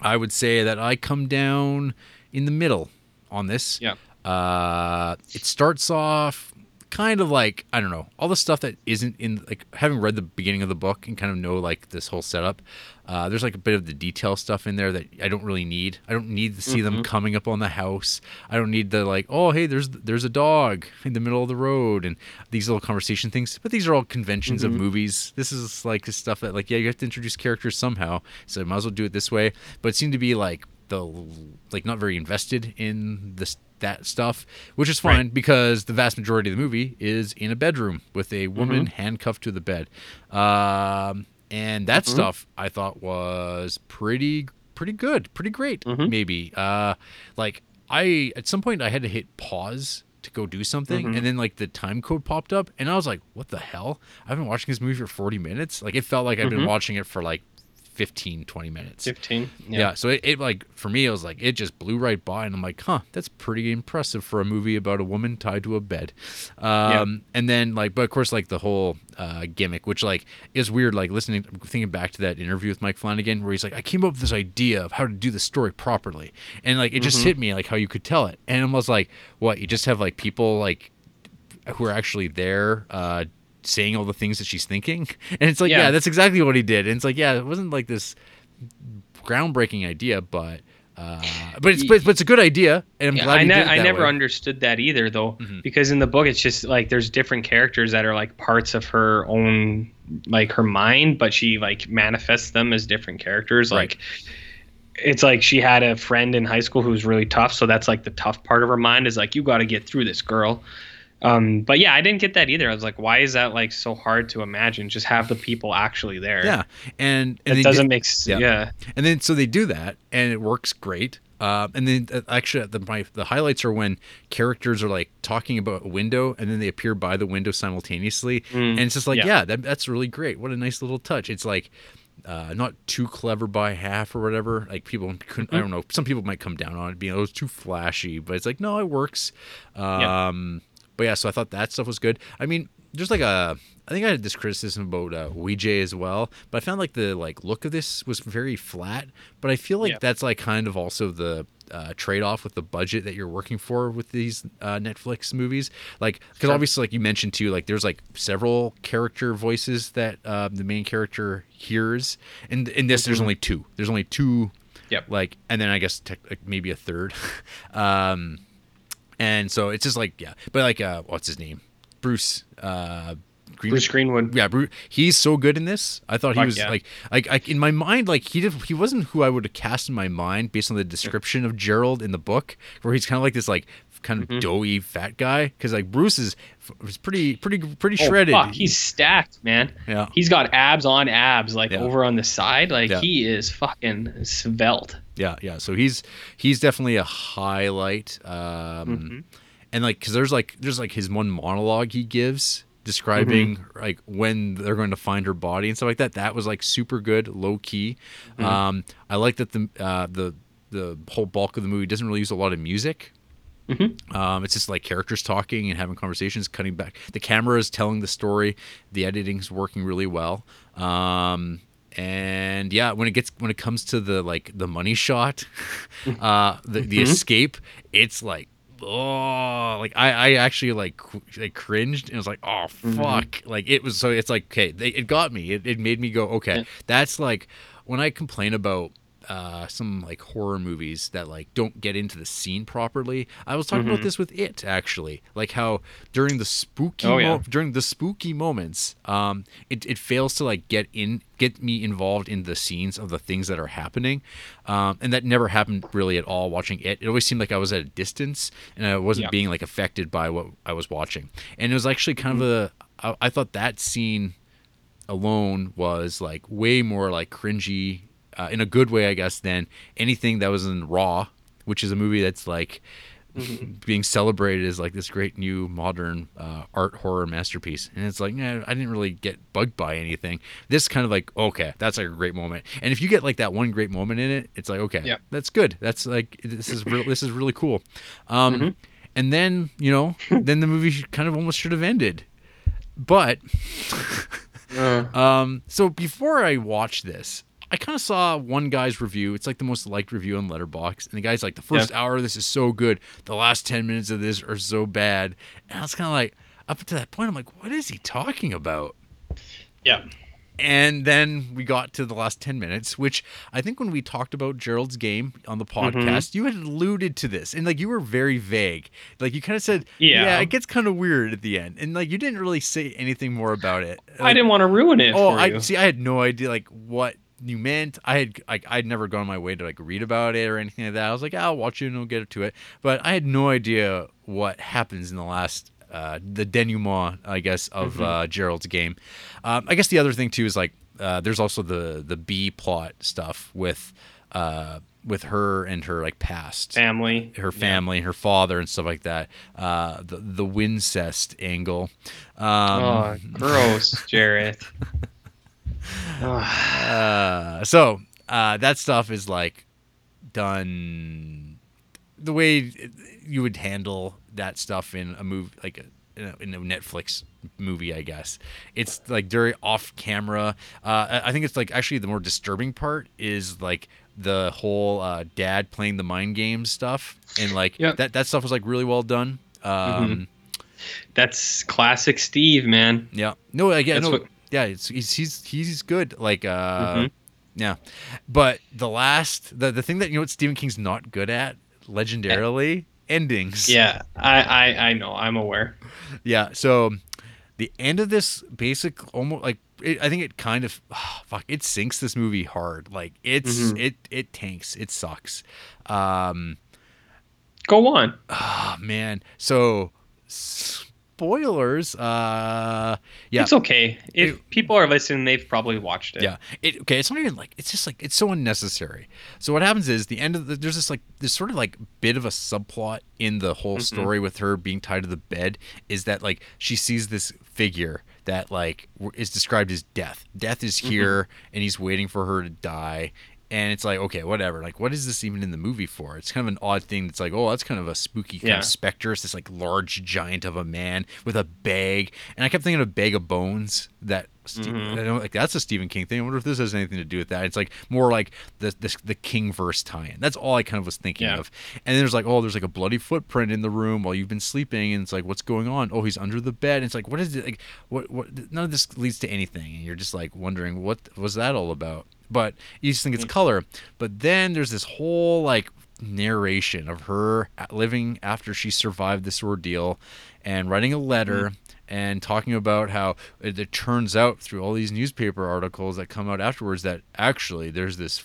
I would say that I come down in the middle on this. Yeah. It starts off kind of all the stuff that isn't in, having read the beginning of the book and kind of know this whole setup, there's a bit of the detail stuff in there that I don't really need. I don't need to see them coming up on the house. I don't need the there's a dog in the middle of the road and these little conversation things. But these are all conventions of movies. This is the stuff that you have to introduce characters somehow, so I might as well do it this way. But it seemed to be not very invested in this. That stuff, which is fine because the vast majority of the movie is in a bedroom with a woman handcuffed to the bed, and that stuff I thought was pretty good, pretty great. Maybe I at some point I had to hit pause to go do something, and then the time code popped up, and I was like, "What the hell? I've been watching this movie for 40 minutes. It felt like I've been watching it for 15-20 minutes. 15. Yeah. So it for me, it was it just blew right by, and I'm like, huh, that's pretty impressive for a movie about a woman tied to a bed. And then but of course the whole gimmick, which is weird, thinking back to that interview with Mike Flanagan where he's I came up with this idea of how to do the story properly, and it just hit me how you could tell it, and I was like, what, you just have people who are actually there saying all the things that she's thinking, and it's yeah, that's exactly what he did. And it's it wasn't this groundbreaking idea, but it's a good idea, and I'm glad he did it that I never understood that either, though, because in the book it's just there's different characters that are parts of her own her mind, but she manifests them as different characters. It's she had a friend in high school who's really tough, so that's the tough part of her mind is you got to get through this girl. But yeah, I didn't get that either. I was why is that so hard to imagine? Just have the people actually there. Yeah, and it doesn't make sense. Yeah. And then so they do that, and it works great. And then actually, the highlights are when characters are talking about a window, and then they appear by the window simultaneously, and it's just that's really great. What a nice little touch. It's not too clever by half or whatever. People couldn't. I don't know. Some people might come down on it being it was too flashy, but it's no, it works. But yeah, so I thought that stuff was good. I mean, just I think I had this criticism about Ouija as well, but I found the look of this was very flat. But I feel that's kind of also the trade-off with the budget that you're working for with these Netflix movies. Because obviously, you mentioned too, there's several character voices that the main character hears, and in this there's only two. There's only two. Yep. And then I guess maybe a third. And so it's just what's his name? Bruce Greenwood. Bruce Greenwood. Yeah, Bruce. He's so good in this. I thought he was in my mind, he wasn't who I would have cast in my mind based on the description of Gerald in the book, where he's kind of this kind of doughy fat guy, because Bruce is pretty shredded. Fuck. He's stacked, man. Yeah. He's got abs on abs, over on the side, he is fucking svelte. Yeah. So he's definitely a highlight. And because there's his one monologue he gives describing when they're going to find her body and stuff like that. That was super good, low key. I like that the whole bulk of the movie doesn't really use a lot of music. It's just characters talking and having conversations, cutting back. The camera is telling the story. The editing's working really well. And yeah, when it comes to the the money shot, the escape, it's I actually cringed and was like, oh fuck, it was so it's okay, it got me, it made me go okay. That's when I complain about some like horror movies that like don't get into the scene properly. I was talking about this with It, actually, like how during the spooky moments, it fails to like get me involved in the scenes of the things that are happening, and that never happened really at all watching It. It always seemed like I was at a distance and I wasn't being like affected by what I was watching. And it was actually kind of a I thought that scene alone was like way more like cringy in a good way, I guess, than anything that was in Raw, which is a movie that's like being celebrated as like this great new modern art horror masterpiece. And it's like, yeah, I didn't really get bugged by anything. This kind of like, okay, that's like a great moment. And if you get like that one great moment in it, it's like, okay, that's good. That's like, this is really cool. And then, you know, then the movie kind of almost should have ended. But so before I watched this, I kind of saw one guy's review. It's like the most liked review on Letterboxd. And the guy's like, the first hour of this is so good. The last 10 minutes of this are so bad. And I was kind of like, up to that point, I'm like, what is he talking about? Yeah. And then we got to the last 10 minutes, which I think when we talked about Gerald's Game on the podcast, you had alluded to this. And, like, you were very vague. Like, you kind of said, yeah, it gets kind of weird at the end. And, like, you didn't really say anything more about it. Like, I didn't want to ruin it for you. See, I had no idea, like, what you meant. I'd never gone my way to like read about it or anything like that. I was like, I'll watch it and I'll get to it, but I had no idea what happens in the last the denouement, I guess, of Gerald's Game. I guess the other thing too is like there's also the B plot stuff with her and her like past family, her father and stuff like that. The Wincest angle. Oh, gross, Jared. So that stuff is like done the way you would handle that stuff in a movie, like in a Netflix movie, I guess. It's like very off camera. I think it's like actually the more disturbing part is like the whole dad playing the mind game stuff, and like that stuff was like really well done. That's classic Steve, man. Yeah. No, I get no. Yeah, he's good. Like, yeah, but the thing that, you know what Stephen King's not good at, legendarily, endings. Yeah, I know, I'm aware. Yeah, so the end of this basic almost like I think it kind of it sinks this movie hard. Like it's it tanks. It sucks. Go on. Oh, man. So. Spoilers. Yeah, it's okay. If people are listening, they've probably watched it. Yeah. It's not even like it's just like it's so unnecessary. So what happens is the end of there's this like this sort of like bit of a subplot in the whole story with her being tied to the bed is that like she sees this figure that like is described as death. Death is here and he's waiting for her to die. And it's like, okay, whatever. Like, what is this even in the movie for? It's kind of an odd thing. That's like, oh, that's kind of a spooky kind of specter. It's this like large giant of a man with a bag. And I kept thinking of Bag of Bones. That I don't like. That's a Stephen King thing. I wonder if this has anything to do with that. It's like more like the King verse tie-in. That's all I kind of was thinking of. And then there's like, oh, there's like a bloody footprint in the room while you've been sleeping. And it's like, what's going on? Oh, he's under the bed. And it's like, what is it? Like, what? None of this leads to anything. And you're just like wondering, what was that all about? But you just think it's color. But then there's this whole like narration of her living after she survived this ordeal and writing a letter and talking about how it turns out through all these newspaper articles that come out afterwards that actually there's this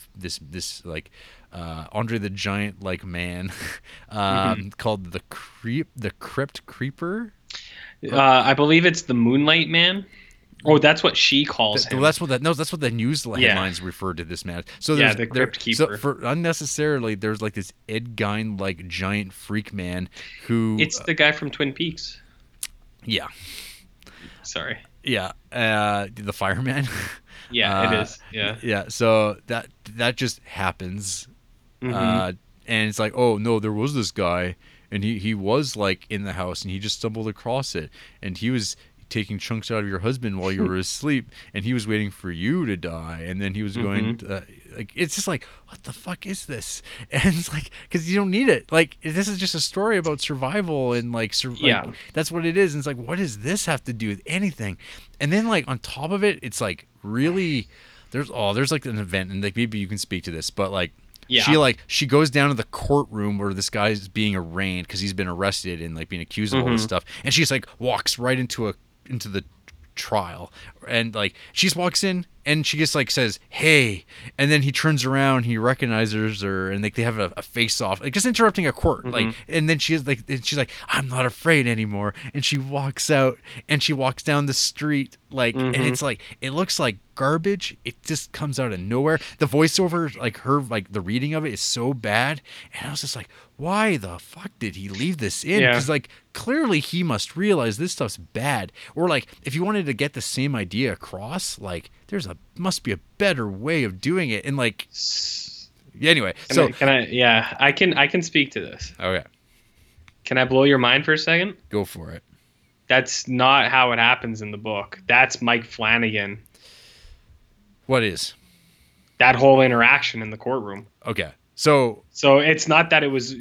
like Andre the Giant like man called the Crypt Creeper. I believe it's the Moonlight Man. Oh, that's what she calls him. That's what the news headlines refer to this man. So there's the Crypt Keeper. So for unnecessarily, there's like this Ed Gein like giant freak man who. It's the guy from Twin Peaks. Yeah. Sorry. Yeah, the fireman. Yeah, it is. Yeah. Yeah. So that just happens, and it's like, oh no, there was this guy, and he was like in the house, and he just stumbled across it, and he was taking chunks out of your husband while you were asleep, and he was waiting for you to die, and then he was going to, like, it's just like, what the fuck is this? And it's like, because you don't need it. Like, this is just a story about survival and like, like, that's what it is. And it's like, what does this have to do with anything? And then like on top of it, it's like really there's like an event, and like maybe you can speak to this, but like she goes down to the courtroom where this guy's being arraigned because he's been arrested and like being accused of all this stuff, and she's like walks right into the trial, and like she just walks in and she just like says hey, and then he turns around, he recognizes her, and like they have a face off, like just interrupting a court, like, and then she is like, and she's like, I'm not afraid anymore, and she walks out and she walks down the street like and it's like it looks like garbage, it just comes out of nowhere, the voiceover, like her, like the reading of it is so bad, and I was just like, why the fuck did he leave this in? Because like clearly he must realize this stuff's bad, or like if you wanted to get the same idea across, like there's a must be a better way of doing it, and like anyway, so I can speak to this. Okay, can I blow your mind for a second? Go for it. That's not how it happens in the book. That's Mike Flanagan. What is that whole interaction in the courtroom? Okay. So it's not that it was,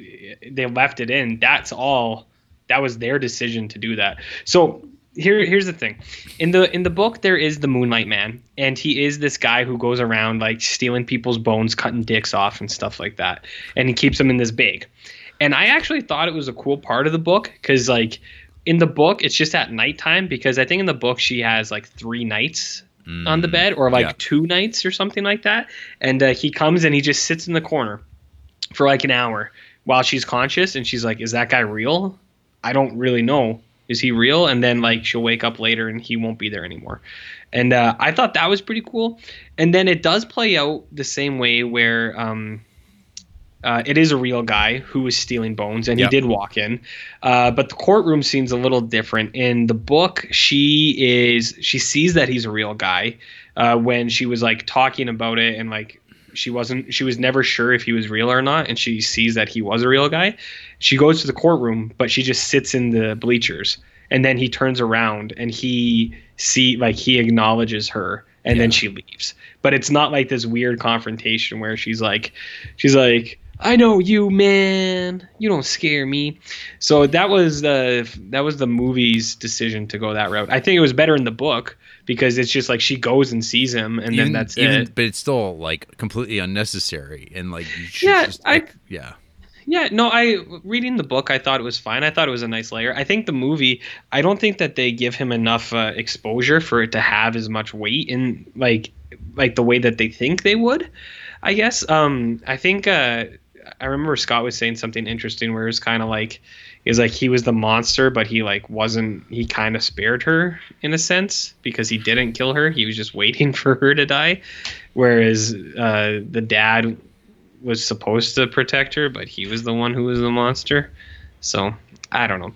they left it in. That's all. That was their decision to do that. So here's the thing. In the book, there is the Moonlight Man, and he is this guy who goes around like stealing people's bones, cutting dicks off and stuff like that. And he keeps them in this bag. And I actually thought it was a cool part of the book, because like in the book, it's just at nighttime, because I think in the book she has like 3 nights on the bed, or like 2 nights or something like that, and he comes and he just sits in the corner for like an hour while she's conscious, and she's like, is that guy real? I don't really know, is he real? And then like she'll wake up later and he won't be there anymore, and I thought that was pretty cool. And then it does play out the same way where it is a real guy who is stealing bones, and he did walk in. But the courtroom scene's a little different. In the book, she sees that he's a real guy when she was like talking about it, and like she was never sure if he was real or not, and she sees that he was a real guy. She goes to the courtroom, but she just sits in the bleachers, and then he turns around and he acknowledges her, and then she leaves. But it's not like this weird confrontation where she's like, I know you, man. You don't scare me. So that was the movie's decision to go that route. I think it was better in the book, because it's just like she goes and sees him, and then that's it. But it's still like completely unnecessary, and like reading the book, I thought it was fine. I thought it was a nice layer. I think the movie, I don't think that they give him enough exposure for it to have as much weight in like the way that they think they would, I guess. I think I remember Scott was saying something interesting where it was kind of like, is like he was the monster, but he like wasn't. He kind of spared her in a sense, because he didn't kill her. He was just waiting for her to die, whereas the dad was supposed to protect her, but he was the one who was the monster. So I don't know.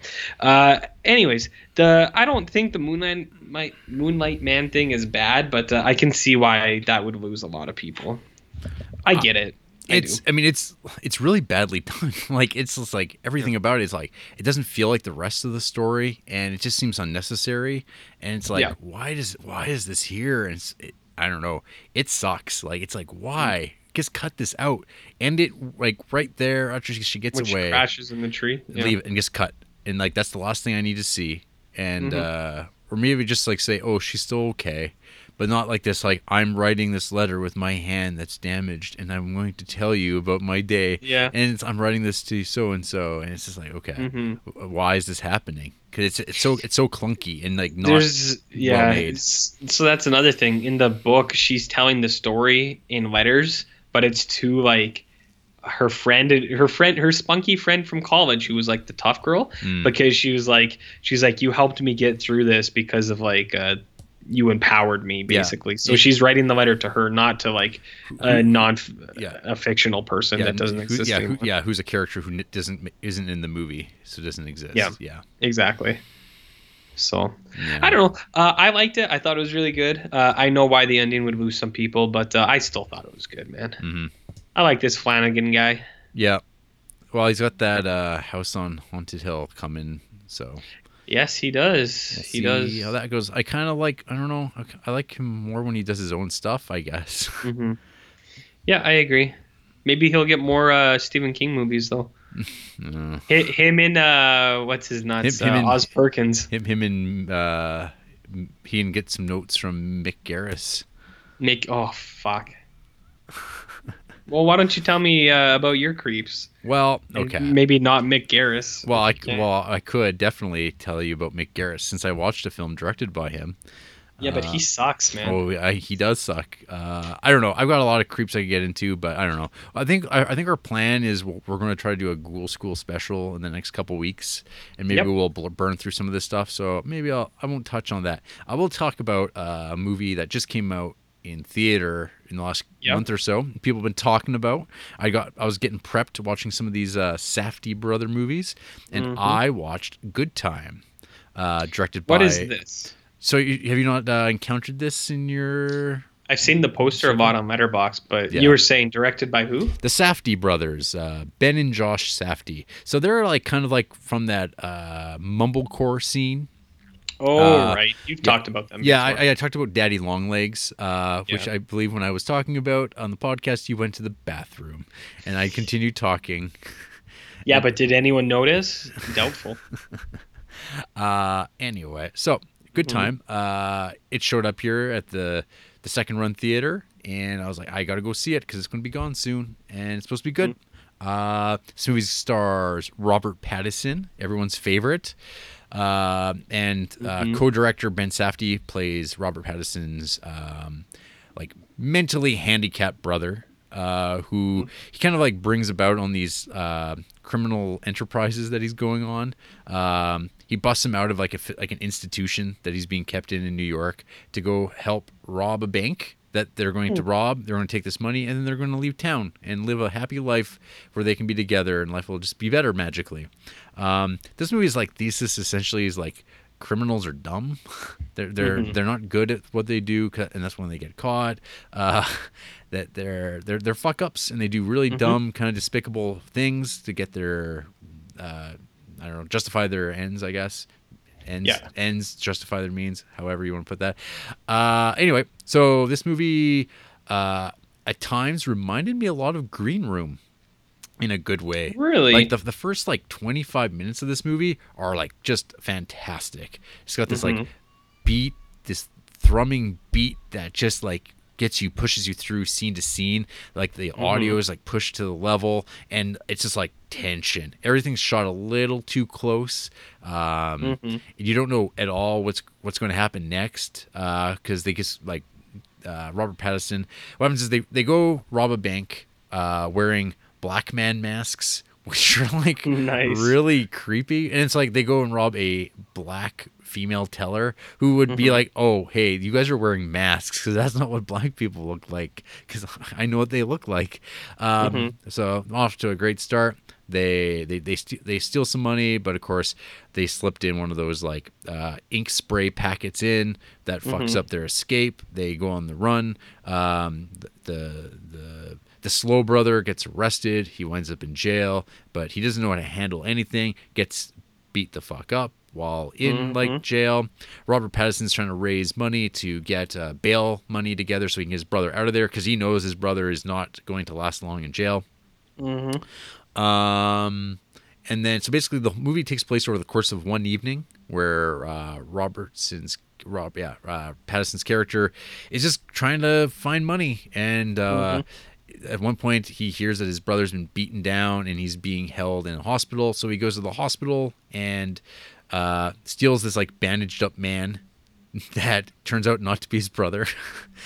Anyways, I don't think the Moonlight Man thing is bad, but I can see why that would lose a lot of people. I get it. It's really badly done. Like, it's just like everything about it is like, it doesn't feel like the rest of the story, and it just seems unnecessary. And it's like, why is this here? And I don't know. It sucks. Like, it's like, why? Just cut this out. End it like right there after she gets away. She crashes in the tree. Yeah. Leave it and just cut. And like, that's the last thing I need to see. And or maybe just like say, oh, she's still okay. But not like this, like, I'm writing this letter with my hand that's damaged, and I'm going to tell you about my day. Yeah. And I'm writing this to so-and-so, and it's just like, okay, why is this happening? Because it's so clunky and, like, not well made. So that's another thing. In the book, she's telling the story in letters, but it's to, like, her friend, her spunky friend from college, who was like the tough girl, because she's like, you helped me get through this because of, like, you empowered me, basically. Yeah. So she's writing the letter to her, not to like a fictional person that doesn't exist. Who's a character who isn't in the movie, so doesn't exist. Yeah, exactly. So I don't know. I liked it. I thought it was really good. I know why the ending would lose some people, but I still thought it was good, man. I like this Flanagan guy. Yeah. Well, he's got that House on Haunted Hill coming, so. Yes, he does. Let's see does. How that goes. I kind of like, I don't know, I like him more when he does his own stuff, I guess. Yeah, I agree. Maybe he'll get more Stephen King movies, though. Him and, what's his nuts? Oz Perkins. He can get some notes from Mick Garris. Oh, fuck. Well, why don't you tell me about your creeps? Well, okay. Maybe not Mick Garris. Well, I could definitely tell you about Mick Garris since I watched a film directed by him. Yeah, but he sucks, man. He does suck. I don't know. I've got a lot of creeps I could get into, but I don't know. I think our plan is we're going to try to do a Ghoul School special in the next couple weeks, and maybe we'll burn through some of this stuff. So maybe I won't touch on that. I will talk about a movie that just came out in theater in the last month or so. People have been talking about. I was getting prepped watching some of these Safdie brother movies, and I watched Good Time, directed by. What is this? So have you not encountered this in your... I've seen the poster a lot on Letterboxd, but you were saying directed by who? The Safdie brothers, Ben and Josh Safdie. So they're like kind of like from that mumblecore scene. Oh, right. You've talked about them. Yeah, I talked about Daddy Longlegs, which I believe when I was talking about on the podcast, you went to the bathroom, and I continued talking. Yeah, but did anyone notice? Doubtful. Anyway, so... Good Time. It showed up here at the Second Run Theater, and I was like, I got to go see it because it's going to be gone soon, and it's supposed to be good. This movie stars Robert Pattinson, everyone's favorite, and co-director Ben Safdie plays Robert Pattinson's like mentally handicapped brother, who he kind of like brings about on these criminal enterprises that he's going on. He busts him out of like an institution that he's being kept in New York to go help rob a bank that they're going to rob. They're going to take this money, and then they're going to leave town and live a happy life where they can be together, and life will just be better magically. This movie's like thesis essentially is like criminals are dumb. They're not good at what they do, and that's when they get caught. That they're fuck ups, and they do really dumb, kind of despicable things to get their. I don't know, justify their ends, I guess. Ends justify their means, however you want to put that. Anyway, so this movie at times reminded me a lot of Green Room in a good way. Really? Like the first like 25 minutes of this movie are like just fantastic. It's got this like beat, this thrumming beat that just like gets you, pushes you through scene to scene. Like the audio is like pushed to the level, and it's just like tension. Everything's shot a little too close. You don't know at all what's going to happen next. Cause they just like, Robert Pattinson, what happens is they go rob a bank, wearing black man masks, which are like really creepy. And it's like, they go and rob a black female teller who would be like, oh, hey, you guys are wearing masks because that's not what black people look like, because I know what they look like. So off to a great start. They steal some money, but of course they slipped in one of those like ink spray packets in that fucks up their escape. They go on the run. The slow brother gets arrested. He winds up in jail, but he doesn't know how to handle anything, gets beat the fuck up while in like jail. Robert Pattinson's trying to raise money to get bail money together so he can get his brother out of there, because he knows his brother is not going to last long in jail. And then so basically the movie takes place over the course of one evening, where Pattinson's character is just trying to find money, and at one point he hears that his brother's been beaten down and he's being held in a hospital, so he goes to the hospital and steals this like bandaged up man that turns out not to be his brother.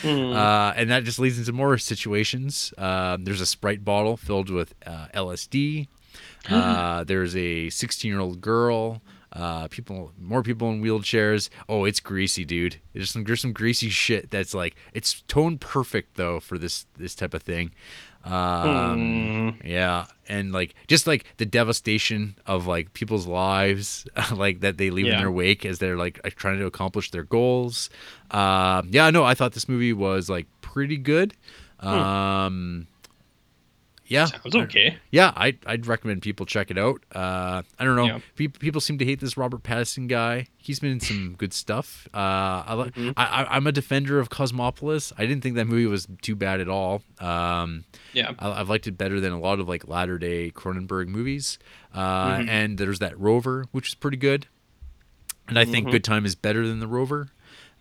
And that just leads into more situations. There's a Sprite bottle filled with LSD. There's a 16-year-old girl. More people in wheelchairs. Oh, it's greasy, dude. There's some greasy shit that's like, it's tone perfect though for this type of thing. Yeah, and like just like the devastation of like people's lives, like that they leave in their wake as they're like trying to accomplish their goals. I thought this movie was like pretty good. Yeah, sounds okay. Yeah, I'd recommend people check it out. I don't know. Yeah. People seem to hate this Robert Pattinson guy. He's been in some good stuff. I'm a defender of Cosmopolis. I didn't think that movie was too bad at all. I've liked it better than a lot of like latter day Cronenberg movies. And there's that Rover, which is pretty good. And I think Good Time is better than the Rover.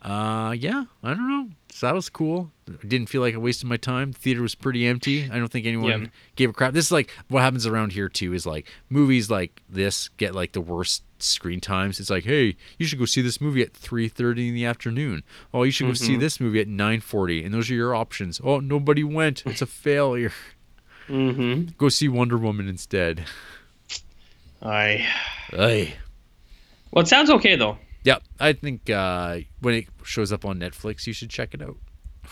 Yeah, I don't know. So that was cool. I didn't feel like I wasted my time. Theater was pretty empty. I don't think anyone gave a crap. This is like what happens around here too, is like movies like this get like the worst screen times. It's like, hey, you should go see this movie at 3:30 in the afternoon. Oh, you should go see this movie at 9:40. And those are your options. Oh, nobody went. It's a failure. Go see Wonder Woman instead. Aye. Well, it sounds okay though. Yeah, I think when it shows up on Netflix, you should check it out.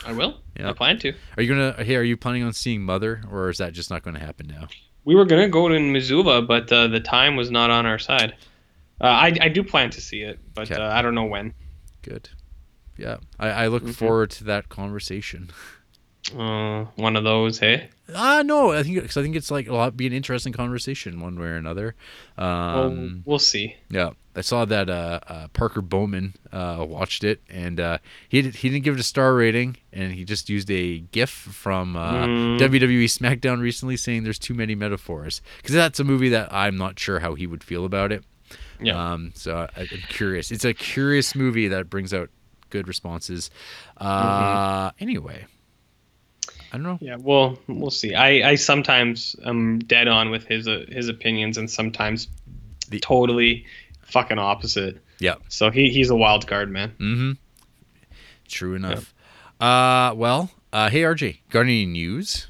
I will. Yeah. I plan to. Are you gonna? Hey, are you planning on seeing Mother, or is that just not going to happen now? We were gonna go to Missoula, but the time was not on our side. I do plan to see it, but I don't know when. Good. Yeah, I look forward to that conversation. One of those, hey? No, I think it's like it'll be an interesting conversation one way or another. Well, we'll see. Yeah. I saw that Parker Bowman watched it, and he didn't give it a star rating, and he just used a GIF from WWE SmackDown recently saying there's too many metaphors, because that's a movie that I'm not sure how he would feel about it. Yeah. So I'm curious. It's a curious movie that brings out good responses. Anyway, I don't know. Yeah, well, we'll see. I sometimes am dead on with his opinions, and sometimes totally fucking opposite. Yeah. So he's a wild card, man. True enough. Yep. Hey RJ, got any news?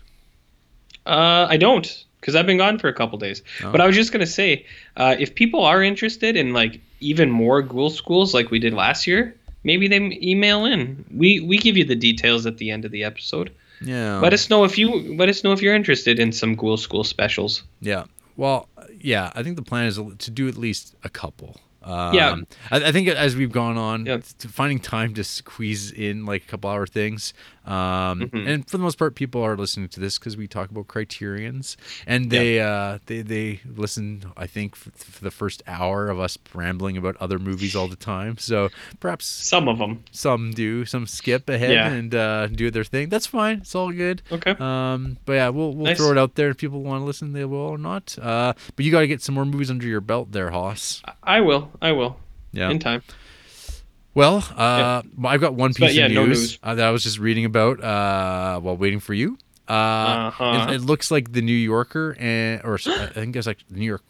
I don't, because I've been gone for a couple days. Oh. But I was just gonna say, if people are interested in like even more ghoul schools like we did last year, maybe they email in. We give you the details at the end of the episode. Yeah. Let us know if you're interested in some ghoul school specials. Yeah. Well, yeah, I think the plan is to do at least a couple. Yeah. I think as we've gone on, finding time to squeeze in like a couple hour things. And for the most part, people are listening to this because we talk about Criterions, and they listen, I think, for the first hour of us rambling about other movies all the time. So perhaps some of them, some do, some skip ahead and do their thing. That's fine. It's all good. Okay. But yeah, we'll throw it out there. If people want to listen, they will or not. But you got to get some more movies under your belt there, Hoss. I will. Yeah. In time. Well, I've got one piece of news that I was just reading about while waiting for you. It looks like the New Yorker, I think it was like New Yorker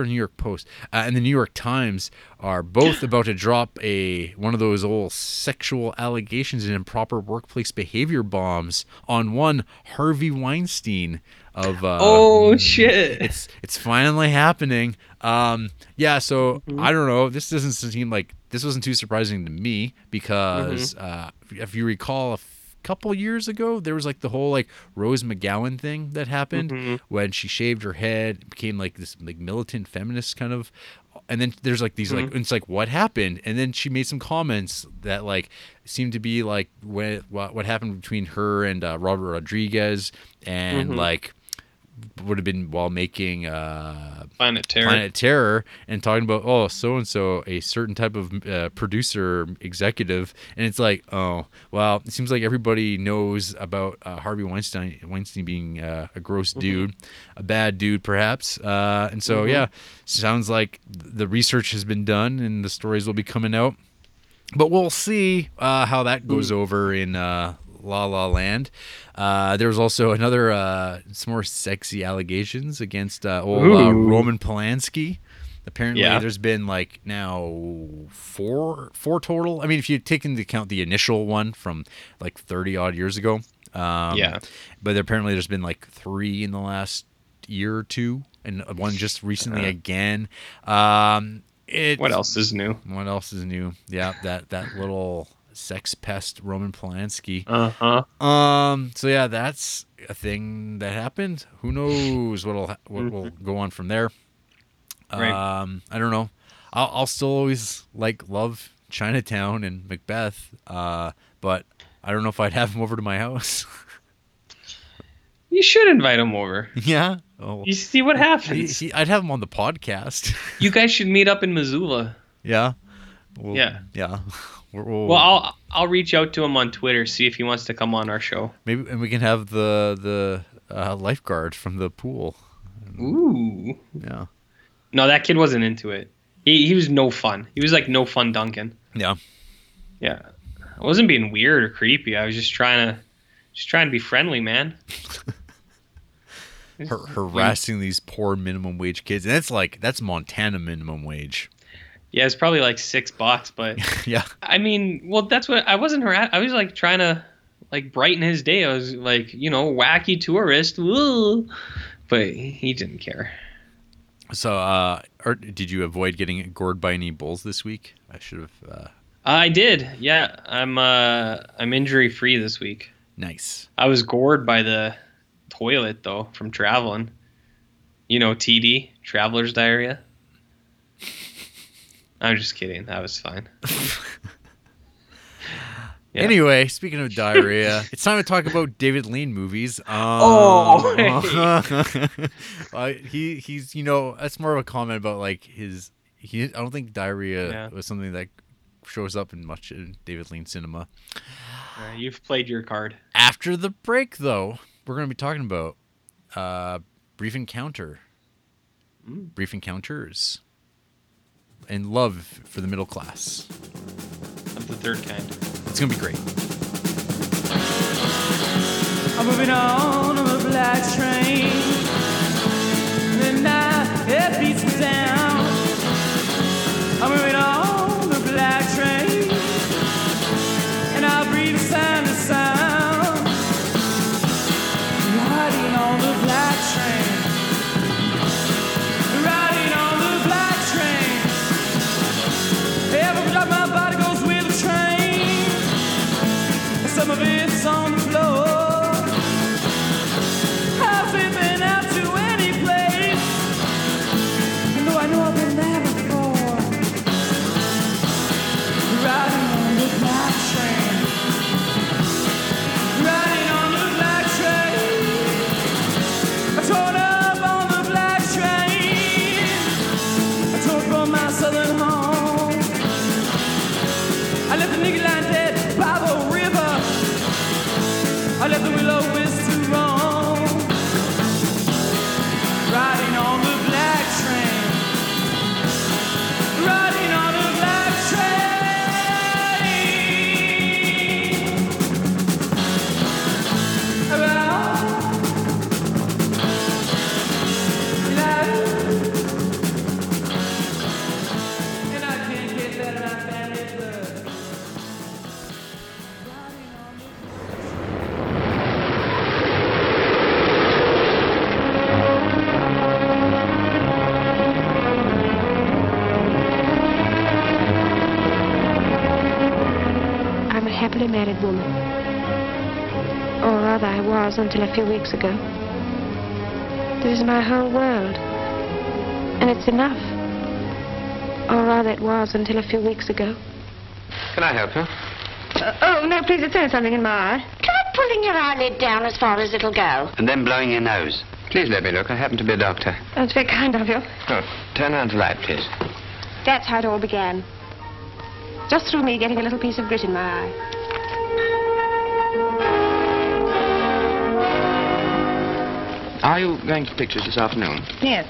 or New York Post, and the New York Times are both about to drop one of those old sexual allegations and improper workplace behavior bombs on one Harvey Weinstein. Oh shit! It's finally happening. So I don't know. This wasn't too surprising to me because if you recall, a couple years ago there was like the whole like Rose McGowan thing that happened when she shaved her head, it became like this like militant feminist kind of, and then there's like these like it's like what happened, and then she made some comments that like seemed to be like what happened between her and Robert Rodriguez and like. Would have been while making Planet Terror and talking about so-and-so, a certain type of producer executive, and it's like it seems like everybody knows about Harvey Weinstein being a gross dude, a bad dude perhaps, and so sounds like the research has been done and the stories will be coming out, but we'll see how that goes over in La La Land. There was also another some more sexy allegations against Roman Polanski. Apparently, there's been like now four total. I mean, if you take into account the initial one from like 30 odd years ago, but apparently there's been like three in the last year or two, and one just recently again. What else is new? Yeah, that little. Sex pest Roman Polanski. So yeah, that's a thing that happened. Who knows what will go on from there? Right. I don't know. I'll still always love Chinatown and Macbeth, but I don't know if I'd have him over to my house. You should invite him over. Yeah. Oh. You see what happens. I'd have him on the podcast. You guys should meet up in Missoula. Yeah. Well, I'll reach out to him on Twitter, see if he wants to come on our show. Maybe, and we can have the lifeguard from the pool. Ooh. Yeah. No, that kid wasn't into it. He was no fun. He was like no fun Duncan. Yeah. Yeah. I wasn't being weird or creepy. I was just trying to be friendly, man. Harassing these poor minimum wage kids. And that's Montana minimum wage. Yeah, it's probably like $6, but yeah. I mean, well, that's what I wasn't harassing. I was like trying to like brighten his day. I was like, you know, wacky tourist. Woo. But he didn't care. So, did you avoid getting gored by any bulls this week? I should have. I did. Yeah, I'm injury free this week. Nice. I was gored by the toilet though from traveling. You know, TD, traveler's diarrhea. I'm just kidding. I was fine. Yeah. Anyway, speaking of diarrhea, it's time to talk about David Lean movies. He's you know, that's more of a comment about like I don't think diarrhea was something that shows up in much in David Lean cinema. You've played your card. After the break, though, we're going to be talking about Brief Encounter, Brief Encounters, and Love for the Middle Class of the Third Kind. It's going to be great. I'm moving on a black train. Midnight, it beats me down. I'm moving on a black train. And I breathe sound to sound. Riding on the black train. Riding on the black train. Every drop my body goes with the train. Some of it's on the floor. Have we been out to any place? And though I know I've been there before, riding on the black train, riding on the black train. I tore up on the black train. I tore from my southern home. I left the nigga line dead by the river. I left the willow wisp to roam, riding on the black train, riding on the black train. And I can't get better than that. Married woman, or rather I was until a few weeks ago. This is my whole world, and it's enough. Or rather it was until a few weeks ago. Can I help you? Oh, no, please, it's only something in my eye. Try pulling your eyelid down as far as it'll go. And then blowing your nose. Please let me look. I happen to be a doctor. That's very kind of you. Oh, turn on the light, please. That's how it all began. Just through me getting a little piece of grit in my eye. Are you going to pictures this afternoon? Yes.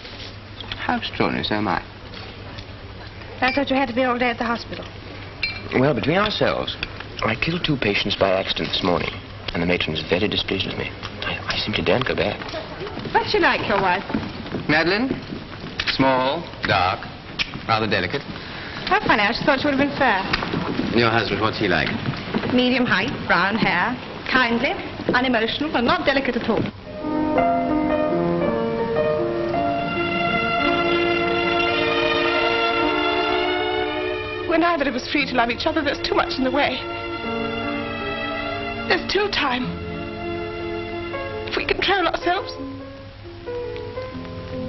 How extraordinary, so am I. I thought you had to be all day at the hospital. Well, between ourselves, I killed two patients by accident this morning, and the matron's very displeased with me. I simply daren't go back. What's she like, your wife? Madeline? Small, dark, rather delicate. How funny, I just thought she would have been fair. And your husband, what's he like? Medium height, brown hair, kindly, unemotional, and not delicate at all. We're neither of us free to love each other. There's too much in the way. There's still time. If we control ourselves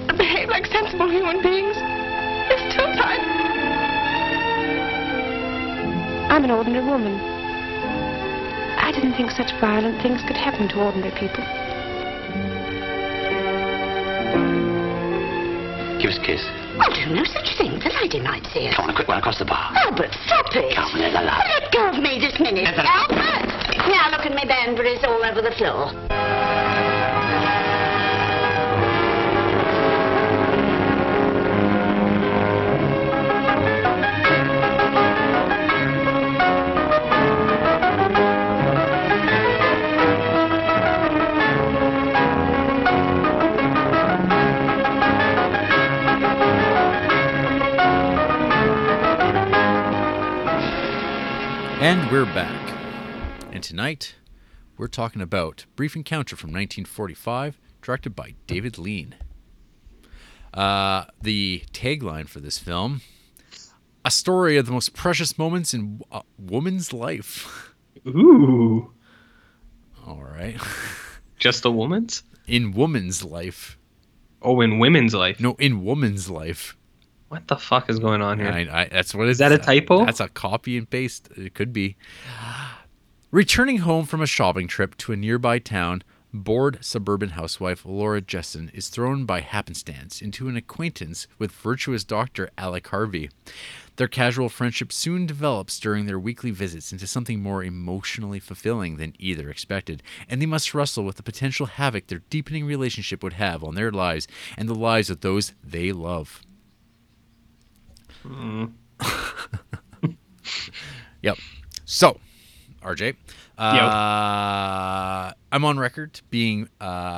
and behave like sensible human beings, there's still time. I'm an ordinary woman. I didn't think such violent things could happen to ordinary people. Give us a kiss. Oh, do no such thing. The lady might see us. Come on, a quick one across the bar. Albert, stop it. Come on, there's a lot. Let go of me this minute. Albert! Now look at me, Banbury's all over the floor. And we're back. And tonight, we're talking about Brief Encounter from 1945, directed by David Lean. The tagline for this film, a story of the most precious moments in a woman's life. Ooh. All right. Just a woman's? In woman's life. Oh, in women's life. No, in woman's life. What the fuck is going on here? That's what it is. Is that a typo? That's a copy and paste. It could be. Returning home from a shopping trip to a nearby town, bored suburban housewife Laura Jessen is thrown by happenstance into an acquaintance with virtuous Dr. Alec Harvey. Their casual friendship soon develops during their weekly visits into something more emotionally fulfilling than either expected, and they must wrestle with the potential havoc their deepening relationship would have on their lives and the lives of those they love. Yep. So, RJ, I'm on record being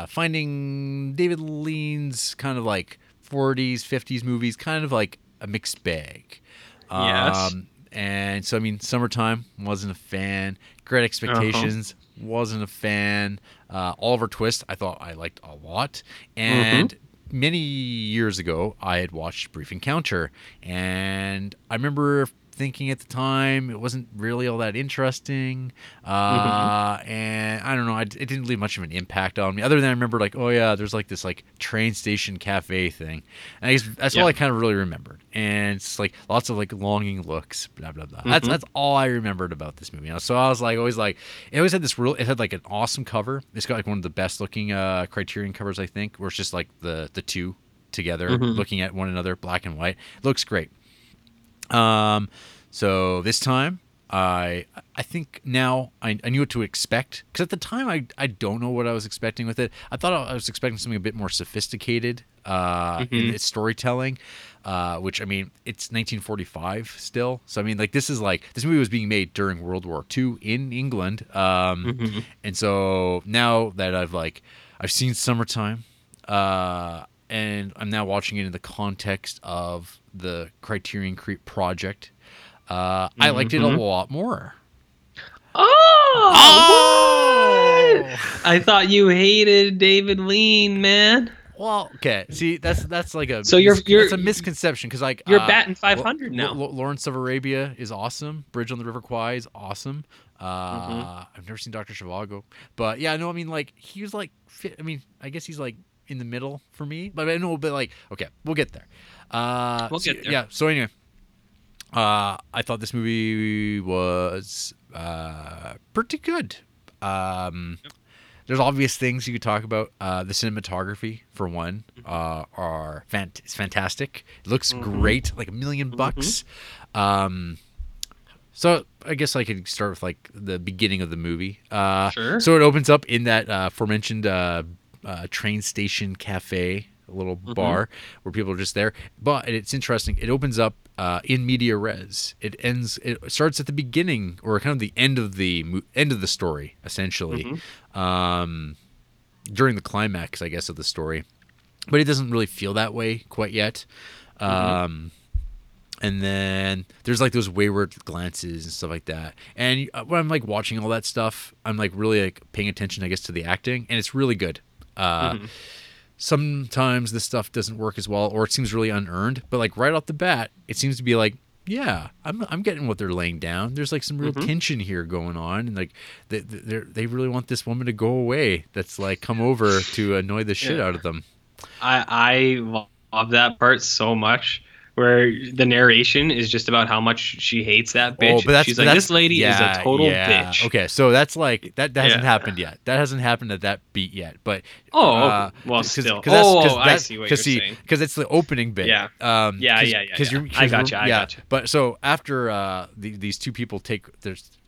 finding David Lean's kind of like 40s, 50s movies kind of like a mixed bag. Yes. And so, I mean, Summertime, wasn't a fan. Great Expectations, wasn't a fan. Oliver Twist, I thought I liked a lot. And many years ago, I had watched Brief Encounter, and I remember thinking at the time it wasn't really all that interesting, and I don't know, it didn't leave much of an impact on me. Other than I remember, like, oh yeah, there's like this like train station cafe thing, and I guess that's all I kind of really remembered. And it's like lots of like longing looks, blah blah blah. That's all I remembered about this movie. So I was like, always like, it always had this real. It had like an awesome cover. It's got like one of the best looking Criterion covers, I think, where it's just like the two together looking at one another, black and white. It looks great. So this time I think now I knew what to expect, because at the time I don't know what I was expecting with it. I thought I was expecting something a bit more sophisticated, in its storytelling, which, I mean, it's 1945 still. So, I mean, like, this movie was being made during World War II in England. And so now that I've seen Summertime, and I'm now watching it in the context of the Criterion project. I liked it a lot more. Oh! What? I thought you hated David Lean, man. Well, okay. See, that's like a it's a misconception, because like you're batting 500 now. Lawrence of Arabia is awesome. Bridge on the River Kwai is awesome. I've never seen Dr. Zhivago, but yeah, no, I mean, like, he was like, I mean, I guess he's like in the middle for me, but I know, but like, okay, we'll get there. Get there. Yeah. So anyway, I thought this movie was pretty good. There's obvious things you could talk about. The cinematography, for one, is fantastic. It looks great, like $1,000,000. So I guess I could start with like the beginning of the movie. Sure. So it opens up in that aforementioned train station cafe, a little bar where people are just there. But it's interesting. It opens up in media res. It starts at the beginning, or kind of the end of the story, essentially, during the climax, I guess, of the story. But it doesn't really feel that way quite yet. And then there's like those wayward glances and stuff like that. And when I'm like watching all that stuff, I'm like really like paying attention, I guess, to the acting, and it's really good. Sometimes this stuff doesn't work as well, or it seems really unearned, but like right off the bat, it seems to be like, yeah, I'm getting what they're laying down. There's like some real tension here going on, and like they really want this woman to go away. That's like come over to annoy the shit out of them. I love that part so much, where the narration is just about how much she hates that bitch. Oh, but she's like, this lady is a total bitch. Okay, so that's like, that hasn't happened yet. That hasn't happened at that beat yet. But still. I see what you're saying. Because it's the opening bit. Yeah, I gotcha, I gotcha. But so after these two people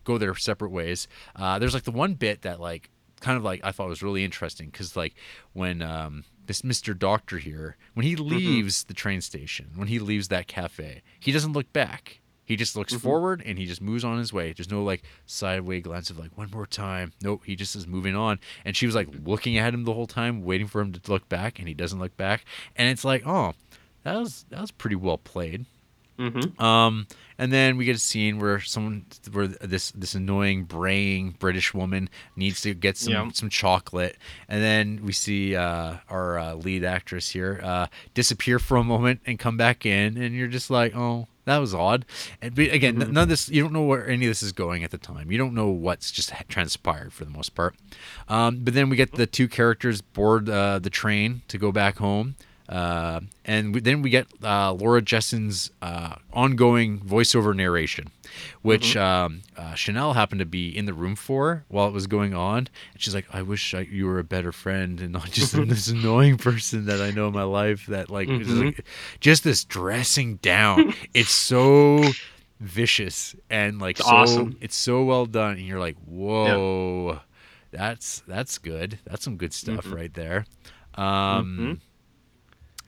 go their separate ways, there's like the one bit that like kind of like I thought was really interesting, because like when... this Mr. Doctor here, when he leaves the train station, when he leaves that cafe, he doesn't look back. He just looks forward, and he just moves on his way. There's no like sideways glance of like one more time. Nope, he just is moving on. And she was like looking at him the whole time, waiting for him to look back, and he doesn't look back. And it's like, oh, that was pretty well played. Mm-hmm. And then we get a scene where this annoying braying British woman needs to get some chocolate, and then we see our lead actress here disappear for a moment and come back in, and you're just like, oh, that was odd. And again, mm-hmm. None of this, you don't know where any of this is going at the time. You don't know what's just transpired for the most part. But then we get the two characters board the train to go back home. And then we get Laura Jessen's ongoing voiceover narration, which Chanel happened to be in the room for while it was going on. And she's like, I wish you were a better friend and not just this annoying person that I know in my life that just this dressing down. It's so vicious and it's awesome. It's so well done. And you're like, whoa, that's good. That's some good stuff right there.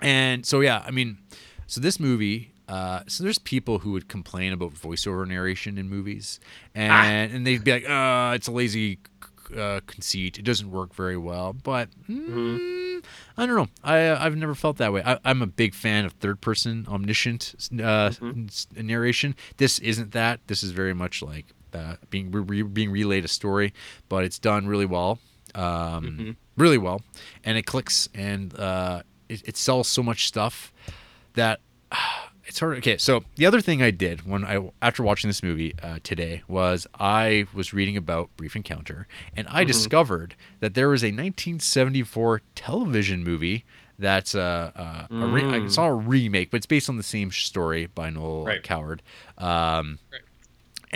And so, so this movie, so there's people who would complain about voiceover narration in movies, and they'd be like, it's a lazy conceit. It doesn't work very well. But I don't know. I've never felt that way. I'm a big fan of third-person omniscient narration. This isn't that. This is very much like being relayed a story, but it's done really well, really well, and it clicks and It sells so much stuff that it's hard. Okay, so the other thing I did after watching this movie today was I was reading about Brief Encounter, and I discovered that there was a 1974 television movie that's it's not a remake, but it's based on the same story by Noel Coward.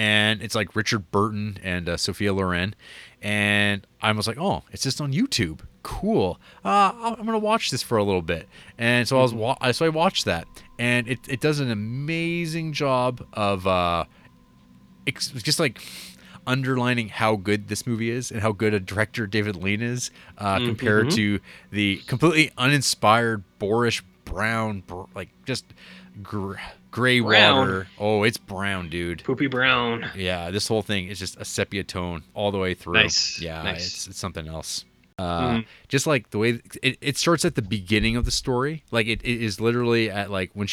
And it's like Richard Burton and Sophia Loren. And I was like, oh, it's just on YouTube. Cool. I'm gonna watch this for a little bit. And so I watched that, and it does an amazing job of just like underlining how good this movie is and how good a director David Lean is compared to the completely uninspired Boris Brown, like just gray water. Oh, it's brown, dude. Poopy brown. Yeah, this whole thing is just a sepia tone all the way through. Nice. Yeah, nice. It's something else. Just like the way it starts at the beginning of the story, like it is literally at like when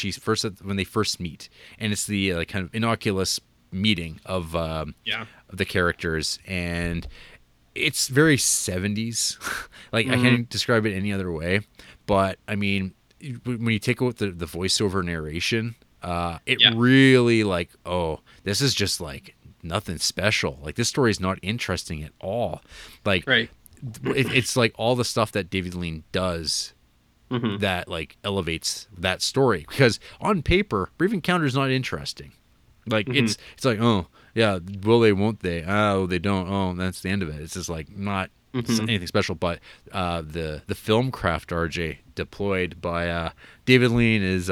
they first meet, and it's the like kind of innocuous meeting of the characters, and it's very 70s. Like I can't describe it any other way. But I mean, when you take out the voiceover narration, really like, oh, this is just like nothing special. Like this story is not interesting at all. Like it's like all the stuff that David Lean does that like elevates that story, because on paper Brief Encounter is not interesting. Like it's like, oh yeah, will they, won't they, oh they don't, oh that's the end of it. It's just like not anything special. But the film craft RJ deployed by David Lean is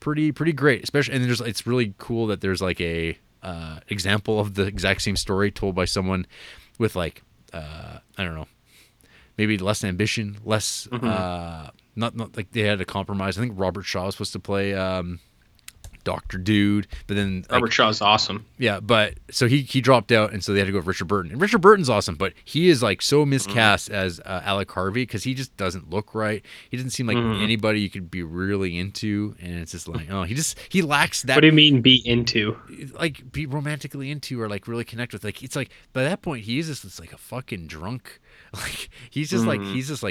pretty great, especially. And it's really cool that there's like a example of the exact same story told by someone with like I don't know, maybe less ambition, less not like they had a compromise. I think Robert Shaw was supposed to play Dr. Dude, but then Robert Shaw's awesome. Yeah, but so he dropped out, and so they had to go with Richard Burton. And Richard Burton's awesome, but he is like so miscast as Alec Harvey, because he just doesn't look right. He doesn't seem like anybody you could be really into, and it's just like, oh, he lacks that. What do you mean be into? Like be romantically into or like really connect with. Like it's like by that point he is just like a fucking drunk. Like he's just like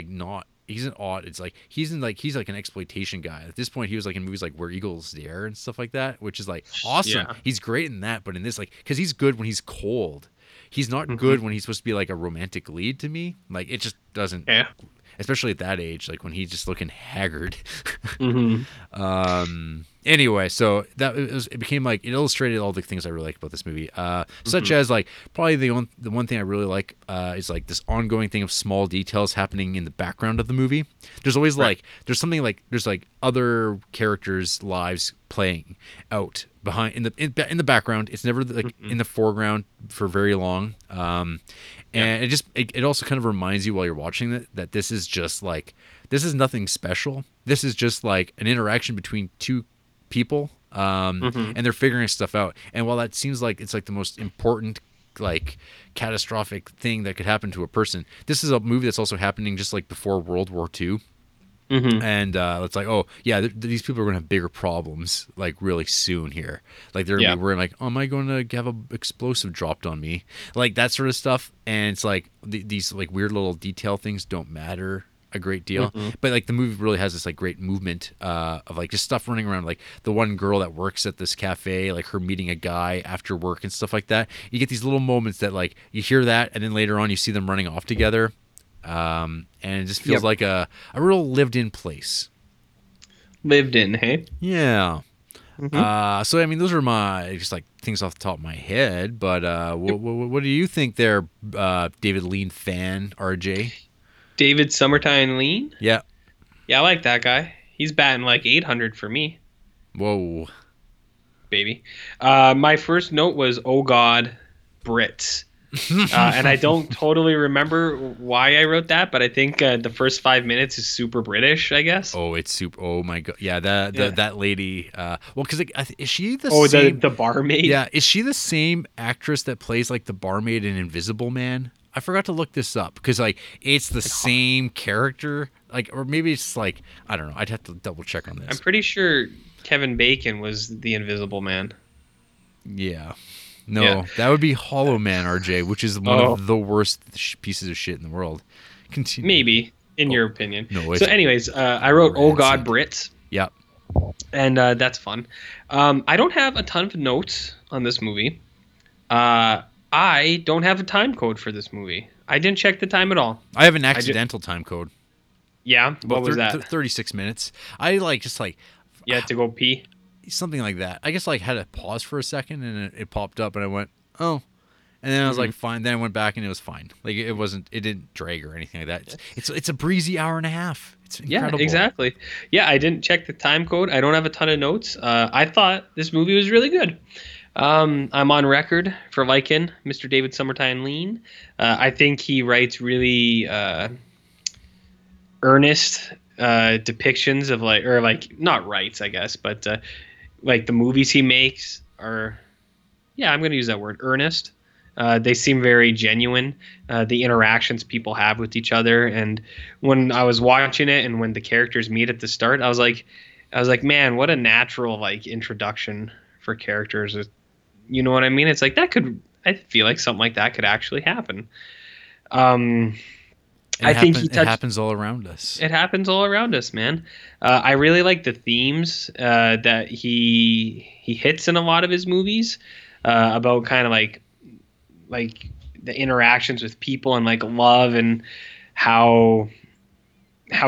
not. He's an odd. It's like he's like an exploitation guy. At this point, he was like in movies like Where Eagles Dare and stuff like that, which is like awesome. Yeah. He's great in that, but in this, like, because he's good when he's cold. He's not good when he's supposed to be like a romantic lead to me. Like it just doesn't. Yeah. Especially at that age, like when he's just looking haggard. Anyway, so that it became like it illustrated all the things I really liked about this movie, such as like probably the one thing I really like is like this ongoing thing of small details happening in the background of the movie. There's always like there's something like there's like other characters' lives playing out behind in the background. It's never like in the foreground for very long. And it also kind of reminds you while you're watching it that this is just like this is nothing special. This is just like an interaction between two people, and they're figuring stuff out. And while that seems like it's like the most important, like catastrophic thing that could happen to a person, this is a movie that's also happening just like before World War II. Mm-hmm. And it's like, oh yeah, these people are gonna have bigger problems like really soon here. Like they're gonna be worried, like, oh, am I going to have an explosive dropped on me? Like that sort of stuff. And it's like these like weird little detail things don't matter a great deal. Mm-hmm. But like the movie really has this like great movement of like just stuff running around. Like the one girl that works at this cafe, like her meeting a guy after work and stuff like that. You get these little moments that like you hear that, and then later on you see them running off together. And it just feels like a real lived-in place. Lived in, hey? Yeah. Mm-hmm. So, I mean, those are my just like things off the top of my head. But what do you think there, David Lean fan, RJ? David Summertime Lean? Yeah. Yeah, I like that guy. He's batting like 800 for me. Whoa. Baby. My first note was, oh, God, Brits. And I don't totally remember why I wrote that, but I think the first 5 minutes is super British, I guess. Oh, it's super. Oh my God, yeah, that lady. Well, because is she the same? The barmaid. Yeah, is she the same actress that plays like the barmaid in Invisible Man? I forgot to look this up because like it's the same character, like, or maybe it's like I don't know. I'd have to double check on this. I'm pretty sure Kevin Bacon was the Invisible Man. Yeah. No, that would be Hollow Man, RJ, which is one of the worst pieces of shit in the world. Continue. Maybe, in your opinion. No, so anyways, I wrote, oh, God, Brits. Yep. And that's fun. I don't have a ton of notes on this movie. I don't have a time code for this movie. I didn't check the time at all. I have an accidental time code. Yeah? What was that? 36 minutes. I like just like... You had to go pee? Something like that. I guess like had to pause for a second and it popped up and I went, oh, and then I was like, fine. Then I went back and it was fine. Like it didn't drag or anything like that. It's a breezy hour and a half. It's incredible. Yeah, exactly. Yeah. I didn't check the time code. I don't have a ton of notes. I thought this movie was really good. I'm on record for liking Mr. David Summertime Lean. I think he writes really, earnest, depictions of like, or like not rights, I guess, but, like the movies he makes are, yeah, I'm going to use that word, earnest. They seem very genuine. The interactions people have with each other, and when I was watching it, and when the characters meet at the start, I was like, man, what a natural like introduction for characters. You know what I mean? It's like I feel like something like that could actually happen. It happens all around us. It happens all around us, man. I really like the themes that he hits in a lot of his movies about kind of like the interactions with people and like love and how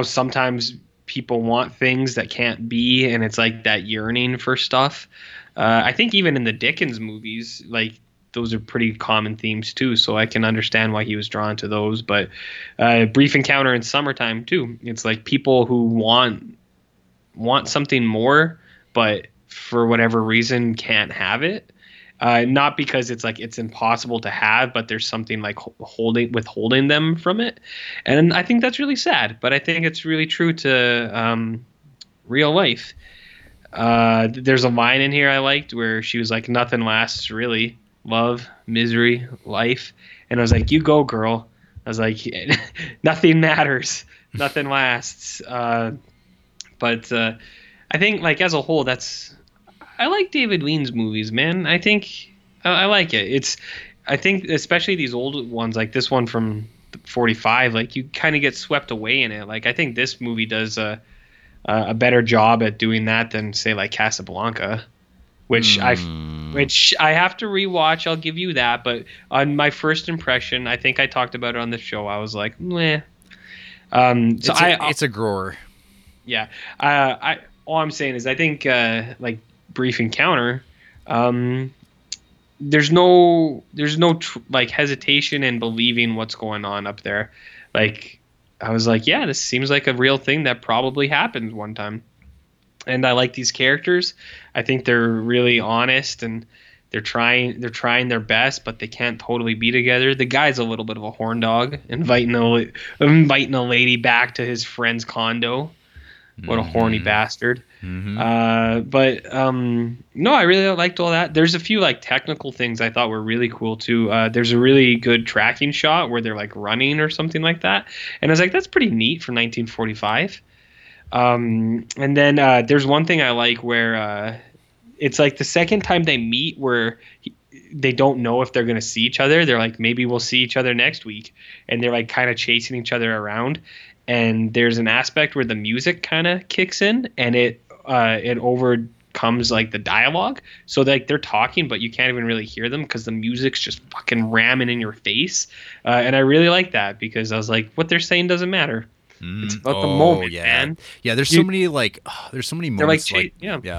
sometimes people want things that can't be, and it's like that yearning for stuff. I think even in the Dickens movies, like, those are pretty common themes too, so I can understand why he was drawn to those. But Brief Encounter in Summertime too. It's like people who want something more, but for whatever reason can't have it. Not because it's like it's impossible to have, but there's something like withholding them from it. And I think that's really sad. But I think it's really true to real life. There's a line in here I liked where she was like, "Nothing lasts really." Love, misery, life. And I was like, you go, girl. I was like, nothing matters. Nothing lasts. But I think, like, as a whole, I like David Lean's movies, man. I think I like it. I think especially these old ones, like this one from 45, like you kind of get swept away in it. Like I think this movie does a better job at doing that than, say, like Casablanca. Which I have to rewatch. I'll give you that. But on my first impression, I think I talked about it on the show. I was like, meh. It's a grower. Yeah. All I'm saying is I think like Brief Encounter, there's no hesitation in believing what's going on up there. Like I was like, yeah, this seems like a real thing that probably happened one time. And I like these characters. I think they're really honest and they're trying their best, but they can't totally be together. The guy's a little bit of a horn dog, inviting a lady back to his friend's condo. What a horny bastard. Mm-hmm. But no, I really liked all that. There's a few like technical things I thought were really cool too. There's a really good tracking shot where they're like running or something like that. And I was like, that's pretty neat for 1945. And then there's one thing I like where it's like the second time they meet where they don't know if they're going to see each other. They're like, maybe we'll see each other next week. And they're like kind of chasing each other around. And there's an aspect where the music kind of kicks in and it overcomes like the dialogue. So like they're talking, but you can't even really hear them because the music's just fucking ramming in your face. And I really like that because I was like, what they're saying doesn't matter. It's about the moment, man. Yeah, there's so many moments where the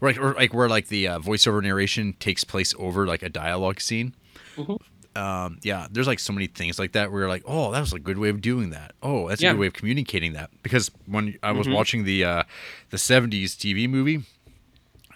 voiceover narration takes place over like a dialogue scene. Mm-hmm. There's like so many things like that where you're like, oh, that was a good way of doing that. Oh, that's a good way of communicating that. Because when I was watching the 70s TV movie,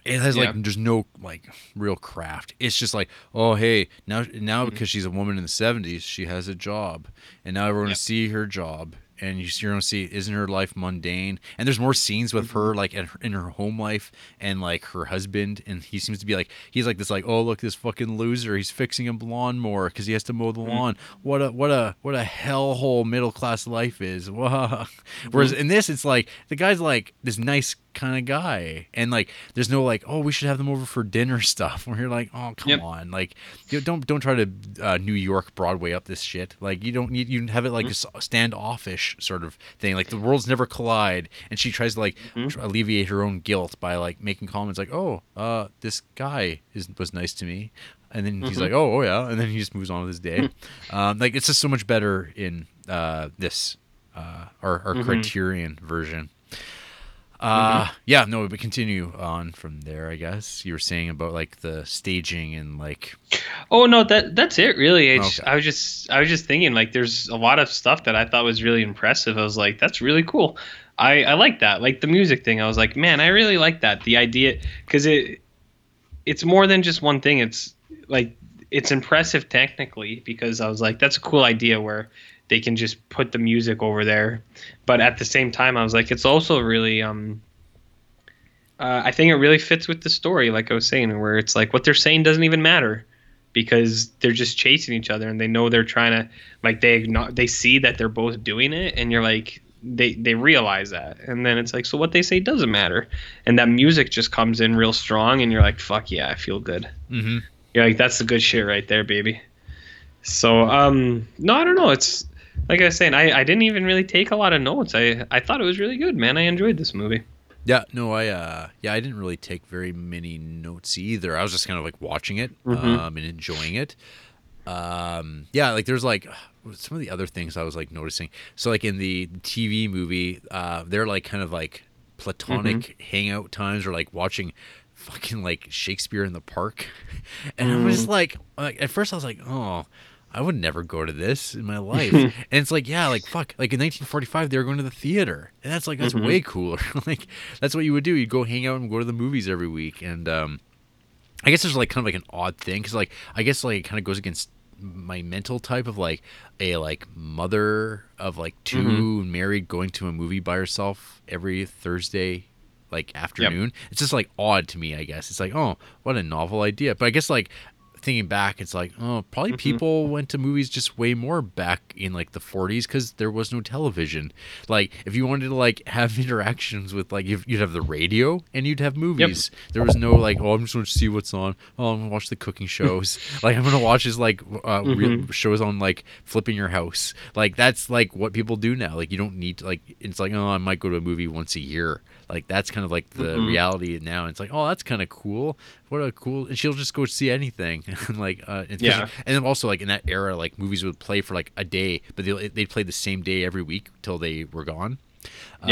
it has like there's no like real craft. It's just like, oh hey, now because she's a woman in the 70s, she has a job, and now everyone see her job. And you're going to see, isn't her life mundane? And there's more scenes with her, like, in her home life and, like, her husband. And he seems to be, like, he's, like, this, like, oh, look, this fucking loser. He's fixing a lawnmower because he has to mow the lawn. What a hellhole middle-class life is. Whoa. Whereas in this, it's, like, the guy's, like, this nice kind of guy. And, like, there's no, like, oh, we should have them over for dinner stuff. Where you're, like, oh, come on. Like, don't try to New York Broadway up this shit. Like, you have it, like, a standoffish sort of thing, like the worlds never collide, and she tries to like alleviate her own guilt by like making comments like, oh, this guy was nice to me, and then he's like, oh yeah, and then he just moves on with his day. Like it's just so much better in this our Criterion version. We continue on from there, I guess. You were saying about like the staging and like. Oh no, that's it really. Okay. I was just thinking like there's a lot of stuff that I thought was really impressive. I was like, that's really cool. I like that. Like the music thing, I was like, man, I really like that. The idea, because it's more than just one thing. It's like it's impressive technically because I was like, that's a cool idea where they can just put the music over there. But at the same time, I was like, it's also really, I think it really fits with the story, like I was saying, where it's like what they're saying doesn't even matter because they're just chasing each other and they know they're trying to, like, they see that they're both doing it and you're like, they realize that. And then it's like, so what they say doesn't matter. And that music just comes in real strong and you're like, fuck yeah, I feel good. Mm-hmm. You're like, that's the good shit right there, baby. So, no, I don't know. It's, like I was saying, I didn't even really take a lot of notes. I thought it was really good, man. I enjoyed this movie. Yeah, no, I didn't really take very many notes either. I was just kind of like watching it and enjoying it. Like there's like some of the other things I was like noticing. So like in the TV movie, they're like kind of like platonic hangout times or like watching fucking like Shakespeare in the Park. And I was like, at first I was like, oh, I would never go to this in my life. And it's like, yeah, like, fuck. Like, in 1945, they were going to the theater. And that's, like, that's way cooler. Like, that's what you would do. You'd go hang out and go to the movies every week. And I guess there's, like, kind of, like, an odd thing. Because, like, I guess, like, it kind of goes against my mental type of, like, a, like, mother of, like, two married going to a movie by herself every Thursday like, afternoon. Yep. It's just, like, odd to me, I guess. It's like, oh, what a novel idea. But I guess, like, thinking back, it's like, oh, probably people went to movies just way more back in like the 40s because there was no television. Like if you wanted to like have interactions with like, you'd have the radio and you'd have movies. Yep. There was no like, oh, I'm just going to see what's on. Oh, I'm going to watch the cooking shows. Like I'm going to watch this like real shows on like flipping your house. Like that's like what people do now. Like you don't need to like, it's like, oh, I might go to a movie once a year. Like that's kind of like the reality now. And it's like, oh, that's kind of cool. What a cool, and she'll just go see anything. Like and then also like in that era, like movies would play for like a day, but they'd play the same day every week till they were gone. So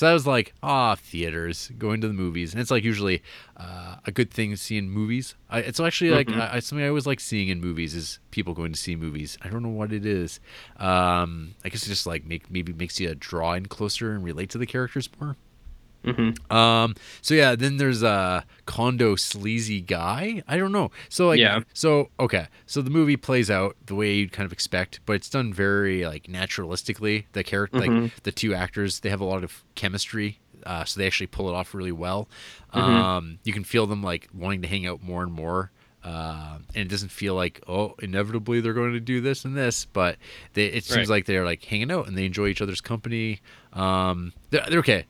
that was like, theaters, going to the movies, and it's like usually a good thing to see in movies. It's actually like something I always like seeing in movies is people going to see movies. I don't know what it is. I guess it just like maybe makes you draw in closer and relate to the characters more. Then there's a condo sleazy guy. I don't know. So like, So the movie plays out the way you'd kind of expect, but it's done very like naturalistically. The character, like the two actors, they have a lot of chemistry. So they actually pull it off really well. You can feel them like wanting to hang out more and more. And it doesn't feel like, oh, inevitably they're going to do this and this, but it seems right. Like they're like hanging out and they enjoy each other's company. They're okay.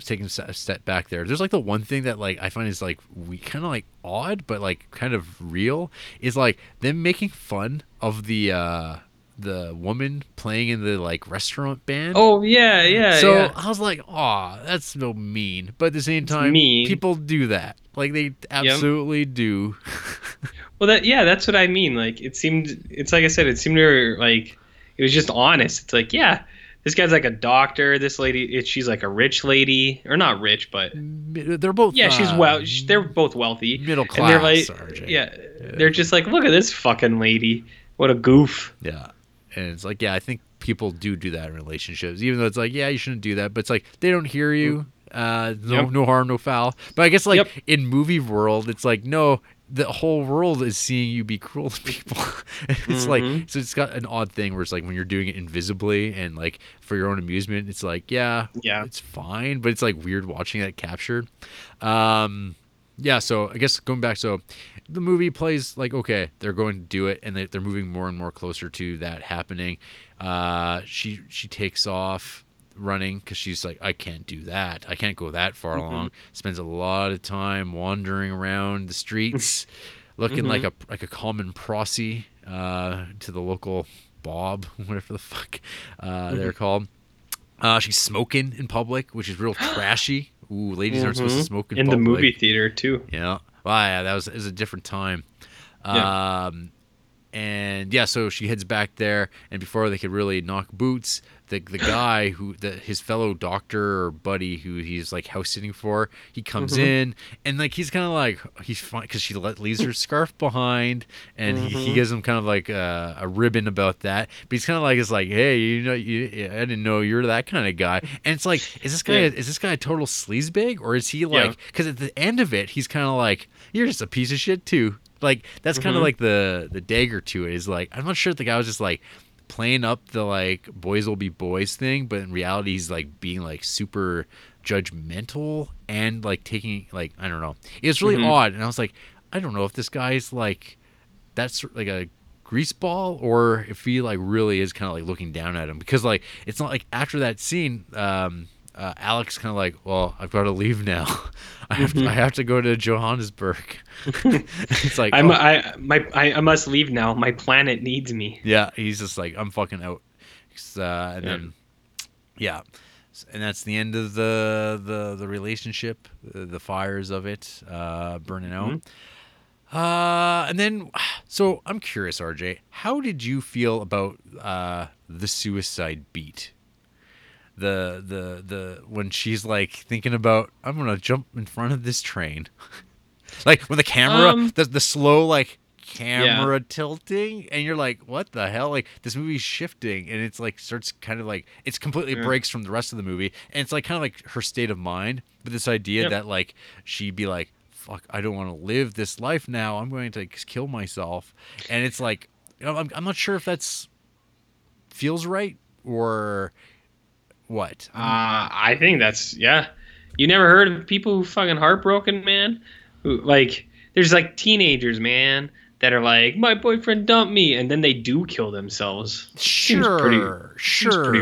Taking a step back there. There's like the one thing that like I find is like we kind of like odd, but like kind of real is like them making fun of the woman playing in the like restaurant band. Oh yeah. So yeah. I was like, "Aw, that's so mean." But at the same time, people do that. Like they absolutely do. Well, that's what I mean. Like it seemed to like it was just honest. It's like, yeah, this guy's like a doctor. This lady, she's like a rich lady, or not rich, but they're both. Yeah, she's well. They're both wealthy, middle class. And they're like, RJ. Yeah, they're just like, look at this fucking lady. What a goof. Yeah. And it's like, yeah, I think people do that in relationships, even though it's like, yeah, you shouldn't do that. But it's like they don't hear you. No harm, no foul. But I guess like in movie world, it's like, no, the whole world is seeing you be cruel to people. It's like, so it's got an odd thing where it's like when you're doing it invisibly and like for your own amusement, it's like, yeah, it's fine. But it's like weird watching that captured. Yeah, so I guess going back, so the movie plays like, okay, they're going to do it, and they're moving more and more closer to that happening. She takes off running because she's like, I can't do that. I can't go that far along. Spends a lot of time wandering around the streets, looking like a common prosy to the local Bob, whatever the fuck they're called. She's smoking in public, which is real trashy. Ooh, ladies aren't supposed to smoke in public. The movie theater too. Yeah, well, yeah, it was a different time. Yeah. And yeah, so she heads back there, and before they could really knock boots, the guy his fellow doctor or buddy who he's like house sitting for, he comes in, and like he's kind of like he's fine because she leaves her scarf behind, and he gives him kind of like a ribbon about that. But he's kind of like, it's like, hey, you know, I didn't know you're that kind of guy. And it's like, is this guy a total sleazebag, or is he like? Because at the end of it, he's kind of like, you're just a piece of shit too. Like that's kind of like the dagger to it is like, I'm not sure if the guy was just like playing up the like boys will be boys thing, but in reality he's like being like super judgmental and like taking like, I don't know. It's really odd, and I was like, I don't know if this guy's like that's like a greaseball or if he like really is kind of like looking down at him, because like it's not like after that scene Alex kind of like, well, I've got to leave now. I have to go to Johannesburg. It's like I must leave now. My planet needs me. Yeah, he's just like, I'm fucking out. And then and that's the end of the relationship, the fires of it burning out. And then, so I'm curious, RJ, how did you feel about the suicide beat? The when she's like thinking about, I'm gonna jump in front of this train, like when the camera the slow like camera tilting, and you're like, what the hell, like this movie's shifting, and it's like starts kind of like it's completely breaks from the rest of the movie, and it's like kind of like her state of mind, but this idea that like she'd be like, fuck, I don't want to live this life now, I'm going to kill myself, and it's like, you know, I'm not sure if that's feels right or what? I think that's, you never heard of people who fucking heartbroken, man? Who, like, there's like teenagers, man, that are like, my boyfriend dumped me, and then they do kill themselves. Seems pretty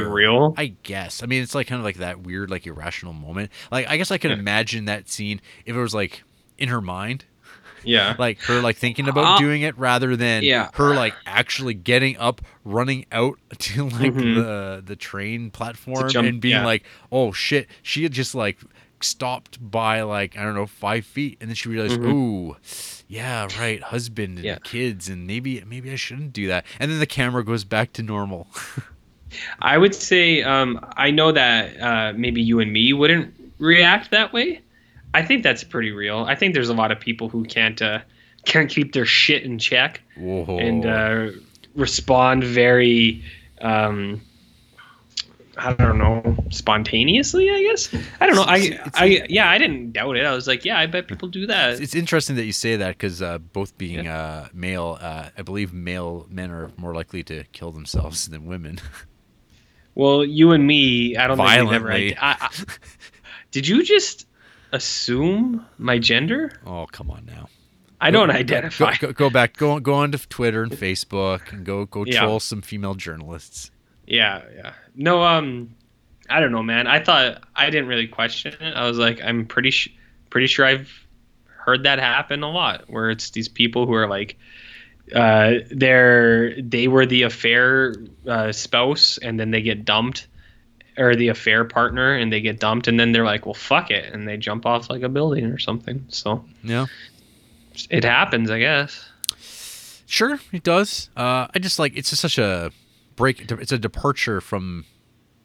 real, I guess. I mean, it's like kind of like that weird, like irrational moment. Like, I guess I could imagine that scene if it was like in her mind. Yeah. Like her like thinking about doing it rather than her like actually getting up, running out to like the train platform and being like, oh shit, she had just like stopped by like, I don't know, 5 feet, and then she realized, ooh, yeah, right, husband and kids, and maybe I shouldn't do that. And then the camera goes back to normal. I would say I know that maybe you and me wouldn't react that way. I think that's pretty real. I think there's a lot of people who can't keep their shit in check and respond very, I don't know, spontaneously, I guess. I don't know. I didn't doubt it. I was like, yeah, I bet people do that. It's interesting that you say that because both being male, I believe male men are more likely to kill themselves than women. Well, you and me, I don't violently. Think we've ever. Did you just assume my gender? Oh, come on now. I don't identify. Go back. Go on to Twitter and Facebook and go troll some female journalists. Yeah. No, I don't know, man. I thought I didn't really question it. I was like, I'm pretty sure I've heard that happen a lot, where it's these people who are like, they were the affair spouse, and then they get dumped, or the affair partner, and they get dumped, and then they're like, well, fuck it, and they jump off like a building or something. So yeah. It happens, I guess. Sure, it does. I just like, it's just such a break. It's a departure from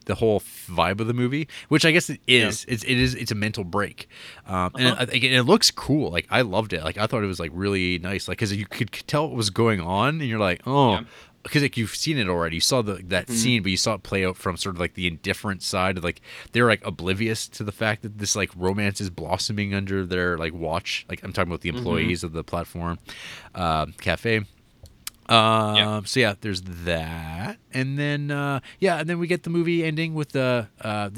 the whole vibe of the movie, which I guess it is. Yeah. It's a mental break, and it looks cool. Like, I loved it. Like, I thought it was like really nice. Like, because you could tell what was going on, and you're like, oh. Because like, you've seen it already, you saw that scene, but you saw it play out from sort of like the indifferent side of like, they're like oblivious to the fact that this like romance is blossoming under their like watch. Like, I'm talking about the employees of the platform cafe. So yeah, there's that, and then and then we get the movie ending with the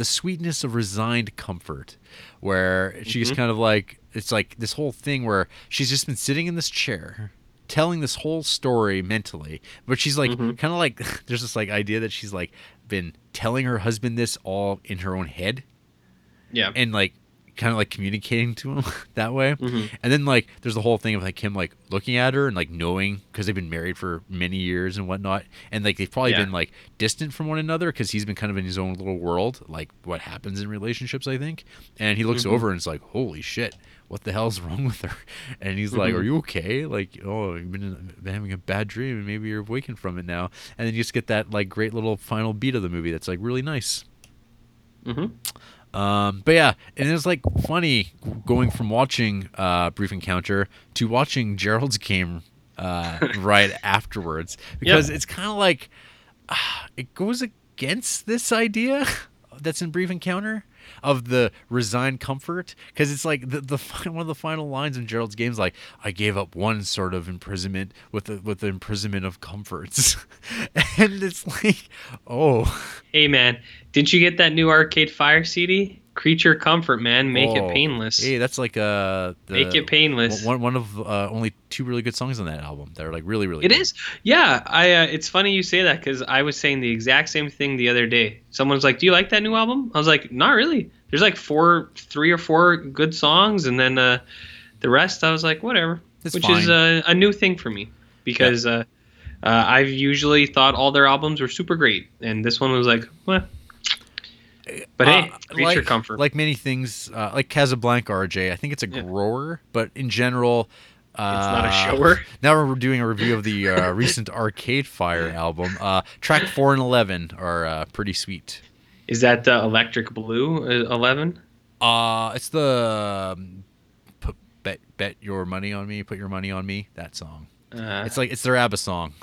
sweetness of resigned comfort, where she's kind of like, it's like this whole thing where she's just been sitting in this chair, telling this whole story mentally, but she's like kind of like, there's this like idea that she's like been telling her husband this all in her own head, and like kind of like communicating to him that way. And then like there's the whole thing of like him like looking at her and like knowing, because they've been married for many years and whatnot, and like they've probably been like distant from one another because he's been kind of in his own little world, like what happens in relationships, I think. And he looks over and it's like, holy shit, what the hell's wrong with her? And he's like, are you okay? Like, oh, you've been having a bad dream and maybe you're waking from it now. And then you just get that like great little final beat of the movie that's like really nice. But yeah, and it's like funny going from watching Brief Encounter to watching Gerald's Game right afterwards, because it's kind of like it goes against this idea that's in Brief Encounter of the resigned comfort, because it's like the one of the final lines in Gerald's Game is like, I gave up one sort of imprisonment with the imprisonment of comforts. And it's like, oh, hey man, didn't you get that new Arcade Fire CD? Creature Comfort, man. Make it painless. Hey, that's like make it painless. One of only two really good songs on that album that are like really, really. It good. Is, yeah. I it's funny you say that, because I was saying the exact same thing the other day. Someone's like, "Do you like that new album?" I was like, "Not really." There's like three or four good songs, and then the rest I was like, "Whatever," which is a new thing for me, because I've usually thought all their albums were super great, and this one was like, "What." Well, but hey, Creature Comfort. Like many things, like Casablanca, RJ, I think it's a grower, but in general... it's not a shower. Now we're doing a review of the recent Arcade Fire album. Track 4 and 11 are pretty sweet. Is that the Electric Blue 11? It's the Bet Your Money on Me, Put Your Money on Me, that song. It's their ABBA song.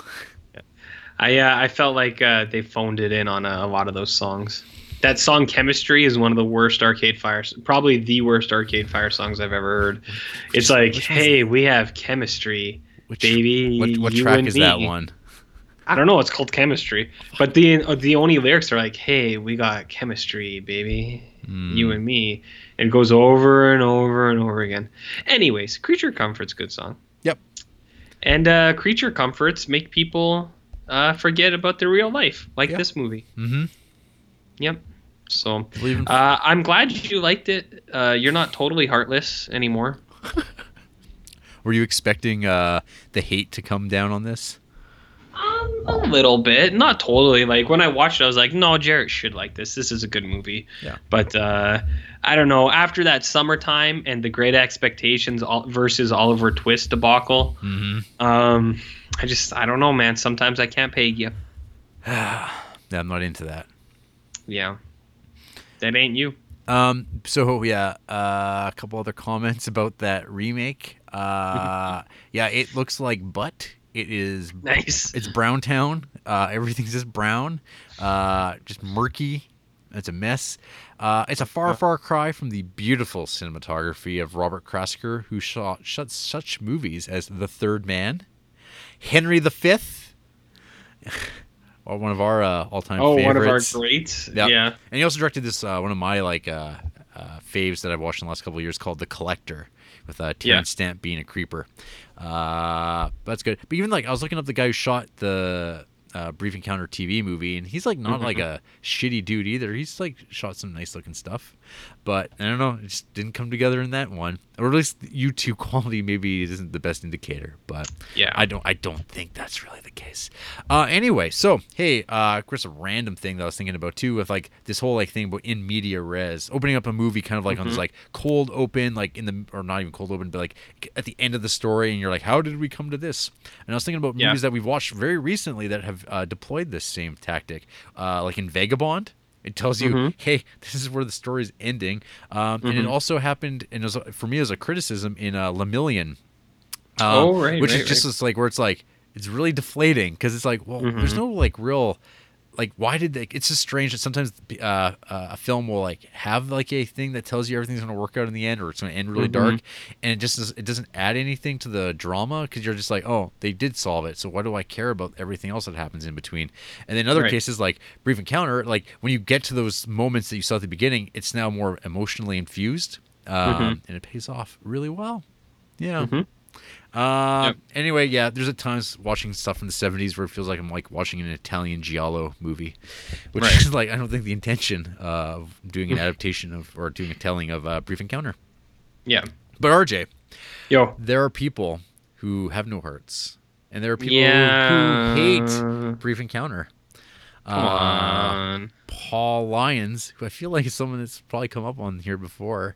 I felt like they phoned it in on a lot of those songs. That song Chemistry is one of the worst Arcade Fire, probably the worst Arcade Fire songs I've ever heard. It's like, hey, we have chemistry, baby. What track is that one? I don't know. It's called Chemistry. But the only lyrics are like, hey, we got chemistry, baby, you and me. And it goes over and over and over again. Anyways, Creature Comfort's a good song. Yep. And Creature Comforts make people forget about their real life, like this movie. Mm-hmm. Yep. So I'm glad you liked it. You're not totally heartless anymore. Were you expecting the hate to come down on this? A little bit. Not totally. Like, when I watched it, I was like, no, Jarrett should like this. This is a good movie. Yeah. But I don't know. After that Summertime and the Great Expectations versus Oliver Twist debacle, I don't know, man. Sometimes I can't pay you. Yeah, I'm not into that. Yeah, that ain't you. A couple other comments about that remake. It looks like butt. It is nice. It's Brown Town. Everything's just brown, just murky. It's a mess. It's a far, far cry from the beautiful cinematography of Robert Krasker, who shot such movies as The Third Man, Henry V. One of our all-time favorites. Oh, one of our greats. Yep. Yeah. And he also directed this one of my faves that I've watched in the last couple of years called The Collector, with Terrence Stamp being a creeper. That's good. But even like I was looking up the guy who shot the Brief Encounter TV movie, and he's like not like a shitty dude either. He's like shot some nice looking stuff, but I don't know, it just didn't come together in that one. Or at least YouTube quality maybe isn't the best indicator, but yeah, I don't think that's really the case. Anyway, so hey, of course, a random thing that I was thinking about too, with like this whole like thing about in media res, opening up a movie kind of like on this like cold open, like in the, or not even cold open, but like at the end of the story, and you're like, how did we come to this? And I was thinking about movies that we've watched very recently that have deployed this same tactic, like in Vagabond. It tells you, hey, this is where the story's ending. And it also happened, and it was, for me, as a criticism in Le Million, which is just this, like, where it's like it's really deflating, because it's like, well, there's no like real, like, why did they? It's just strange that sometimes a film will like have like a thing that tells you everything's going to work out in the end, or it's going to end really dark, and it just it doesn't add anything to the drama, because you're just like, oh, they did solve it, so why do I care about everything else that happens in between? And then in other cases, like Brief Encounter, like when you get to those moments that you saw at the beginning, it's now more emotionally infused, and it pays off really well. Yeah. Anyway, yeah, there's at times watching stuff from the 70s where it feels like I'm like watching an Italian Giallo movie, which is like, I don't think the intention of doing an adaptation of, or doing a telling of Brief Encounter. Yeah. But RJ, there are people who have no hearts, and there are people who hate Brief Encounter. Come on. Paul Lyons, who I feel like is someone that's probably come up on here before.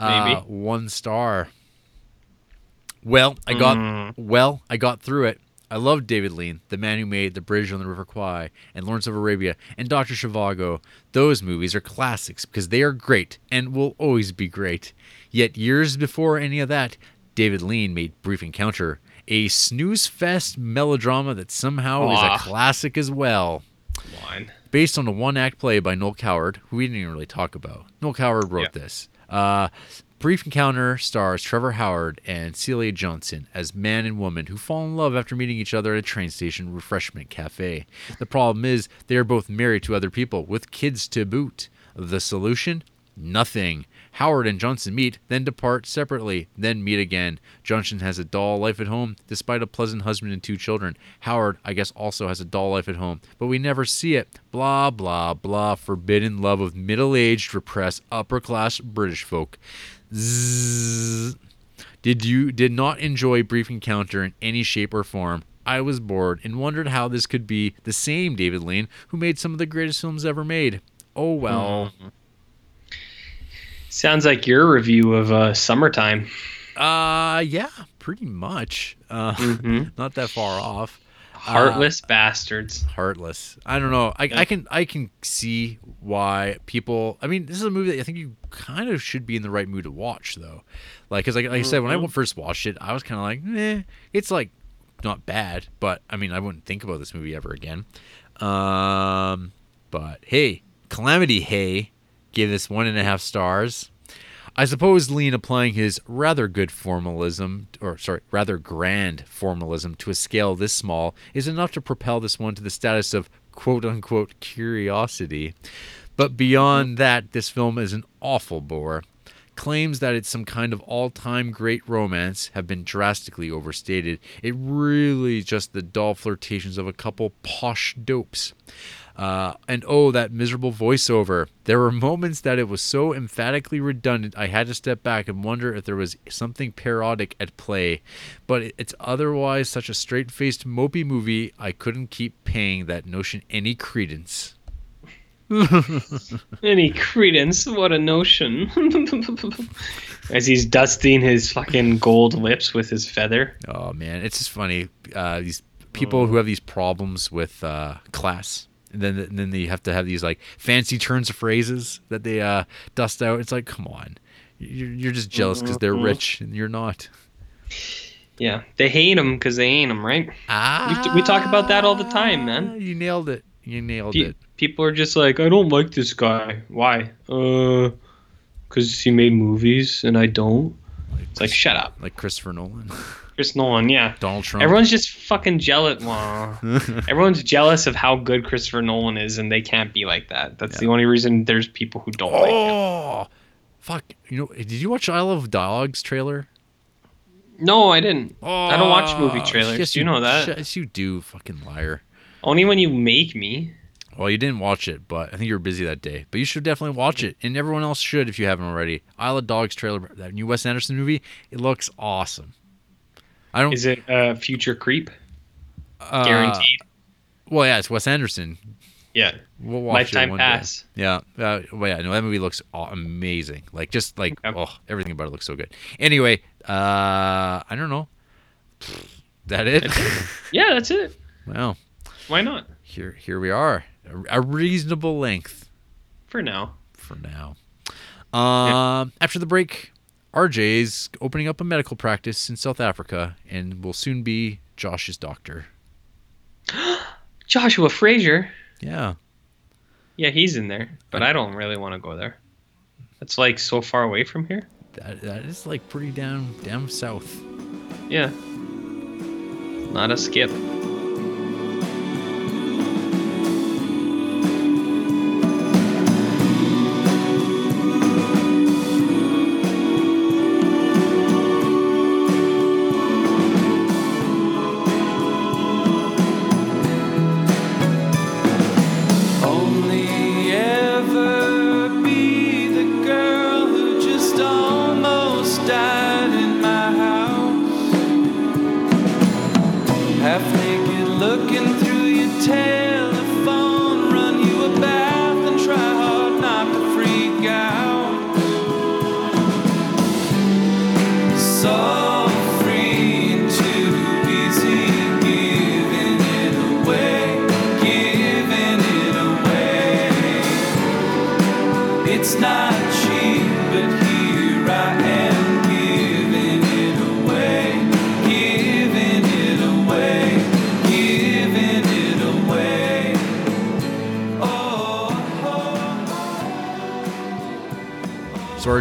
Maybe. One star. Well, I got through it. I loved David Lean, the man who made The Bridge on the River Kwai and Lawrence of Arabia and Dr. Zhivago. Those movies are classics because they are great and will always be great. Yet years before any of that, David Lean made Brief Encounter, a snooze fest melodrama that somehow is a classic as well. Based on a one-act play by Noel Coward, who we didn't even really talk about. Noel Coward wrote this. Brief Encounter stars Trevor Howard and Celia Johnson as man and woman who fall in love after meeting each other at a train station refreshment cafe. The problem is they are both married to other people with kids to boot. The solution? Nothing. Howard and Johnson meet, then depart separately, then meet again. Johnson has a dull life at home despite a pleasant husband and two children. Howard, I guess, also has a dull life at home, but we never see it. Blah, blah, blah. Forbidden love of middle-aged, repressed, upper-class British folk. Zzz. Did not enjoy Brief Encounter in any shape or form. I was bored and wondered how this could be the same David Lean who made some of the greatest films ever made. Oh well. Sounds like your review of Summertime. Yeah, pretty much. Not that far off. Heartless bastards. Heartless. I don't know. I can see why people. I mean, this is a movie that I think you kind of should be in the right mood to watch, though. Like, because like I said, when I first watched it, I was kind of like, meh. It's like not bad, but I mean, I wouldn't think about this movie ever again. But hey, Calamity Hay gave this 1.5 stars. I suppose Lean applying his rather grand formalism to a scale this small is enough to propel this one to the status of quote-unquote curiosity. But beyond that, this film is an awful bore. Claims that it's some kind of all-time great romance have been drastically overstated. It really just the dull flirtations of a couple posh dopes. And oh, that miserable voiceover. There were moments that it was so emphatically redundant I had to step back and wonder if there was something parodic at play. But it's otherwise such a straight-faced, mopey movie, I couldn't keep paying that notion any credence. Any credence? What a notion. As he's dusting his fucking gold lips with his feather. Oh, man. It's just funny. These people who have these problems with class. And then they have to have these like fancy turns of phrases that they dust out. It's like, come on, you're just jealous because they're rich and you're not. Yeah, they hate them because they ain't them, right? We talk about that all the time, man. You nailed it. You nailed it. People are just like, I don't like this guy. Why? Because he made movies and I don't. It's like, shut up. Like Christopher Nolan. Chris Nolan, yeah. Donald Trump. Everyone's just fucking jealous. Everyone's jealous of how good Christopher Nolan is, and they can't be like that. That's the only reason there's people who don't like him. Fuck, you know, did you watch Isle of Dogs trailer? No, I didn't. Oh, I don't watch movie trailers. Yes, you know that. Yes, you do, fucking liar. Only when you make me. Well, you didn't watch it, but I think you were busy that day. But you should definitely watch it, and everyone else should if you haven't already. Isle of Dogs trailer, that new Wes Anderson movie, it looks awesome. I don't. Is it future creep? Guaranteed. Well, yeah, it's Wes Anderson. Yeah, we'll watch Lifetime it one Pass. Day. Yeah, well, yeah, no, that movie looks amazing. Like, just like, oh, everything about it looks so good. Anyway, I don't know. That it? That's it. Yeah, that's it. Well, why not? Here we are. A reasonable length. For now. After the break, RJ's opening up a medical practice in South Africa and will soon be Josh's doctor. Joshua Frazier. Yeah, he's in there, but I don't really want to go there. That's like so far away from here. That is like pretty down south. Yeah. Not a skip.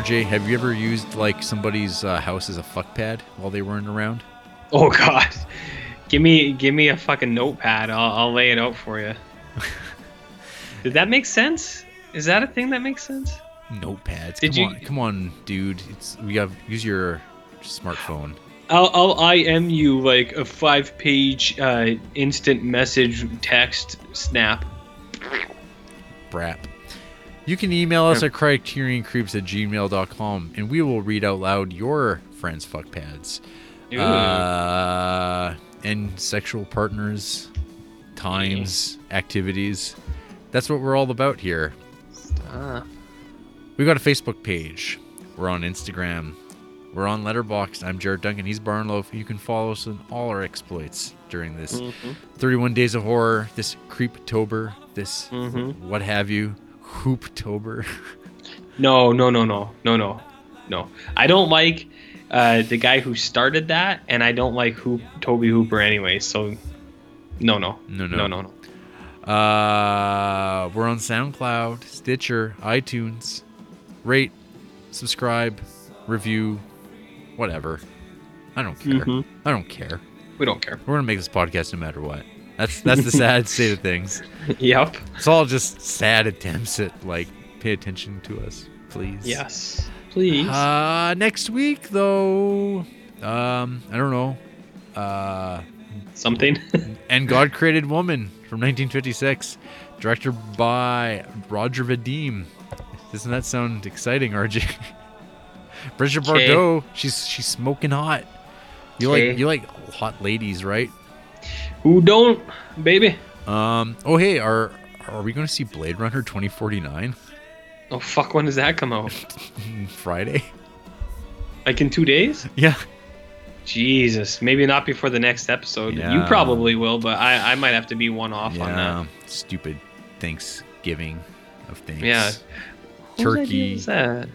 RJ, have you ever used like somebody's house as a fuck pad while they weren't around? Oh God, give me a fucking notepad. I'll lay it out for you. Did that make sense? Is that a thing that makes sense? Notepads. Come on, dude. We gotta use your smartphone. I'll IM you like a 5-page instant message text snap. Brap. You can email us at CriterionCreeps@gmail.com, and we will read out loud your friends' fuck pads, and sexual partners, times, activities. That's what we're all about here. We've got a Facebook page. We're on Instagram. We're on Letterboxd. I'm Jared Duncan. He's Barnloaf. You can follow us on all our exploits during this 31 Days of Horror, this Creeptober, this what have you. Hooptober. No. I don't like the guy who started that, and I don't like Toby Hooper anyway. So, no. We're on SoundCloud, Stitcher, iTunes. Rate, subscribe, review, whatever. I don't care. We don't care. We're gonna make this podcast no matter what. That's the sad state of things. Yep. It's all just sad attempts at, like, pay attention to us, please. Yes, please. Next week, though, I don't know. Something. And God Created Woman from 1956, directed by Roger Vadim. Doesn't that sound exciting, RJ? Bridget Bardot, she's smoking hot. You like hot ladies, right? Who don't, baby? Oh, hey, are we going to see Blade Runner 2049? Oh, fuck, when does that come out? Friday. Like in 2 days? Yeah. Jesus, maybe not before the next episode. Yeah. You probably will, but I might have to be one off on that. Stupid Thanksgiving of things. Yeah. Turkey. Whose idea is that?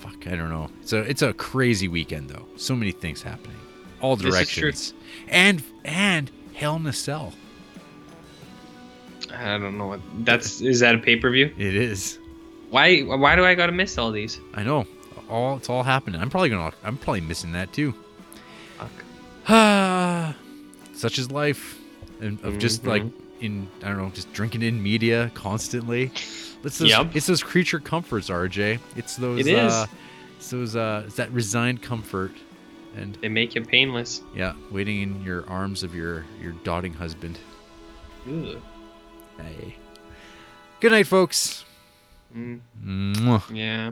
Fuck, I don't know. It's a crazy weekend, though. So many things happening. All directions. And Hell in a Cell. I don't know what is that a pay-per-view? It is. Why do I gotta miss all these? I know. It's all happening. I'm probably missing that too. Fuck. Such is life. And of just like in, I don't know, just drinking in media constantly. It's those creature comforts, RJ. It's that resigned comfort. And they make you painless. Yeah, waiting in your arms of your doting husband. Ew. Hey. Good night, folks. Mm. Yeah.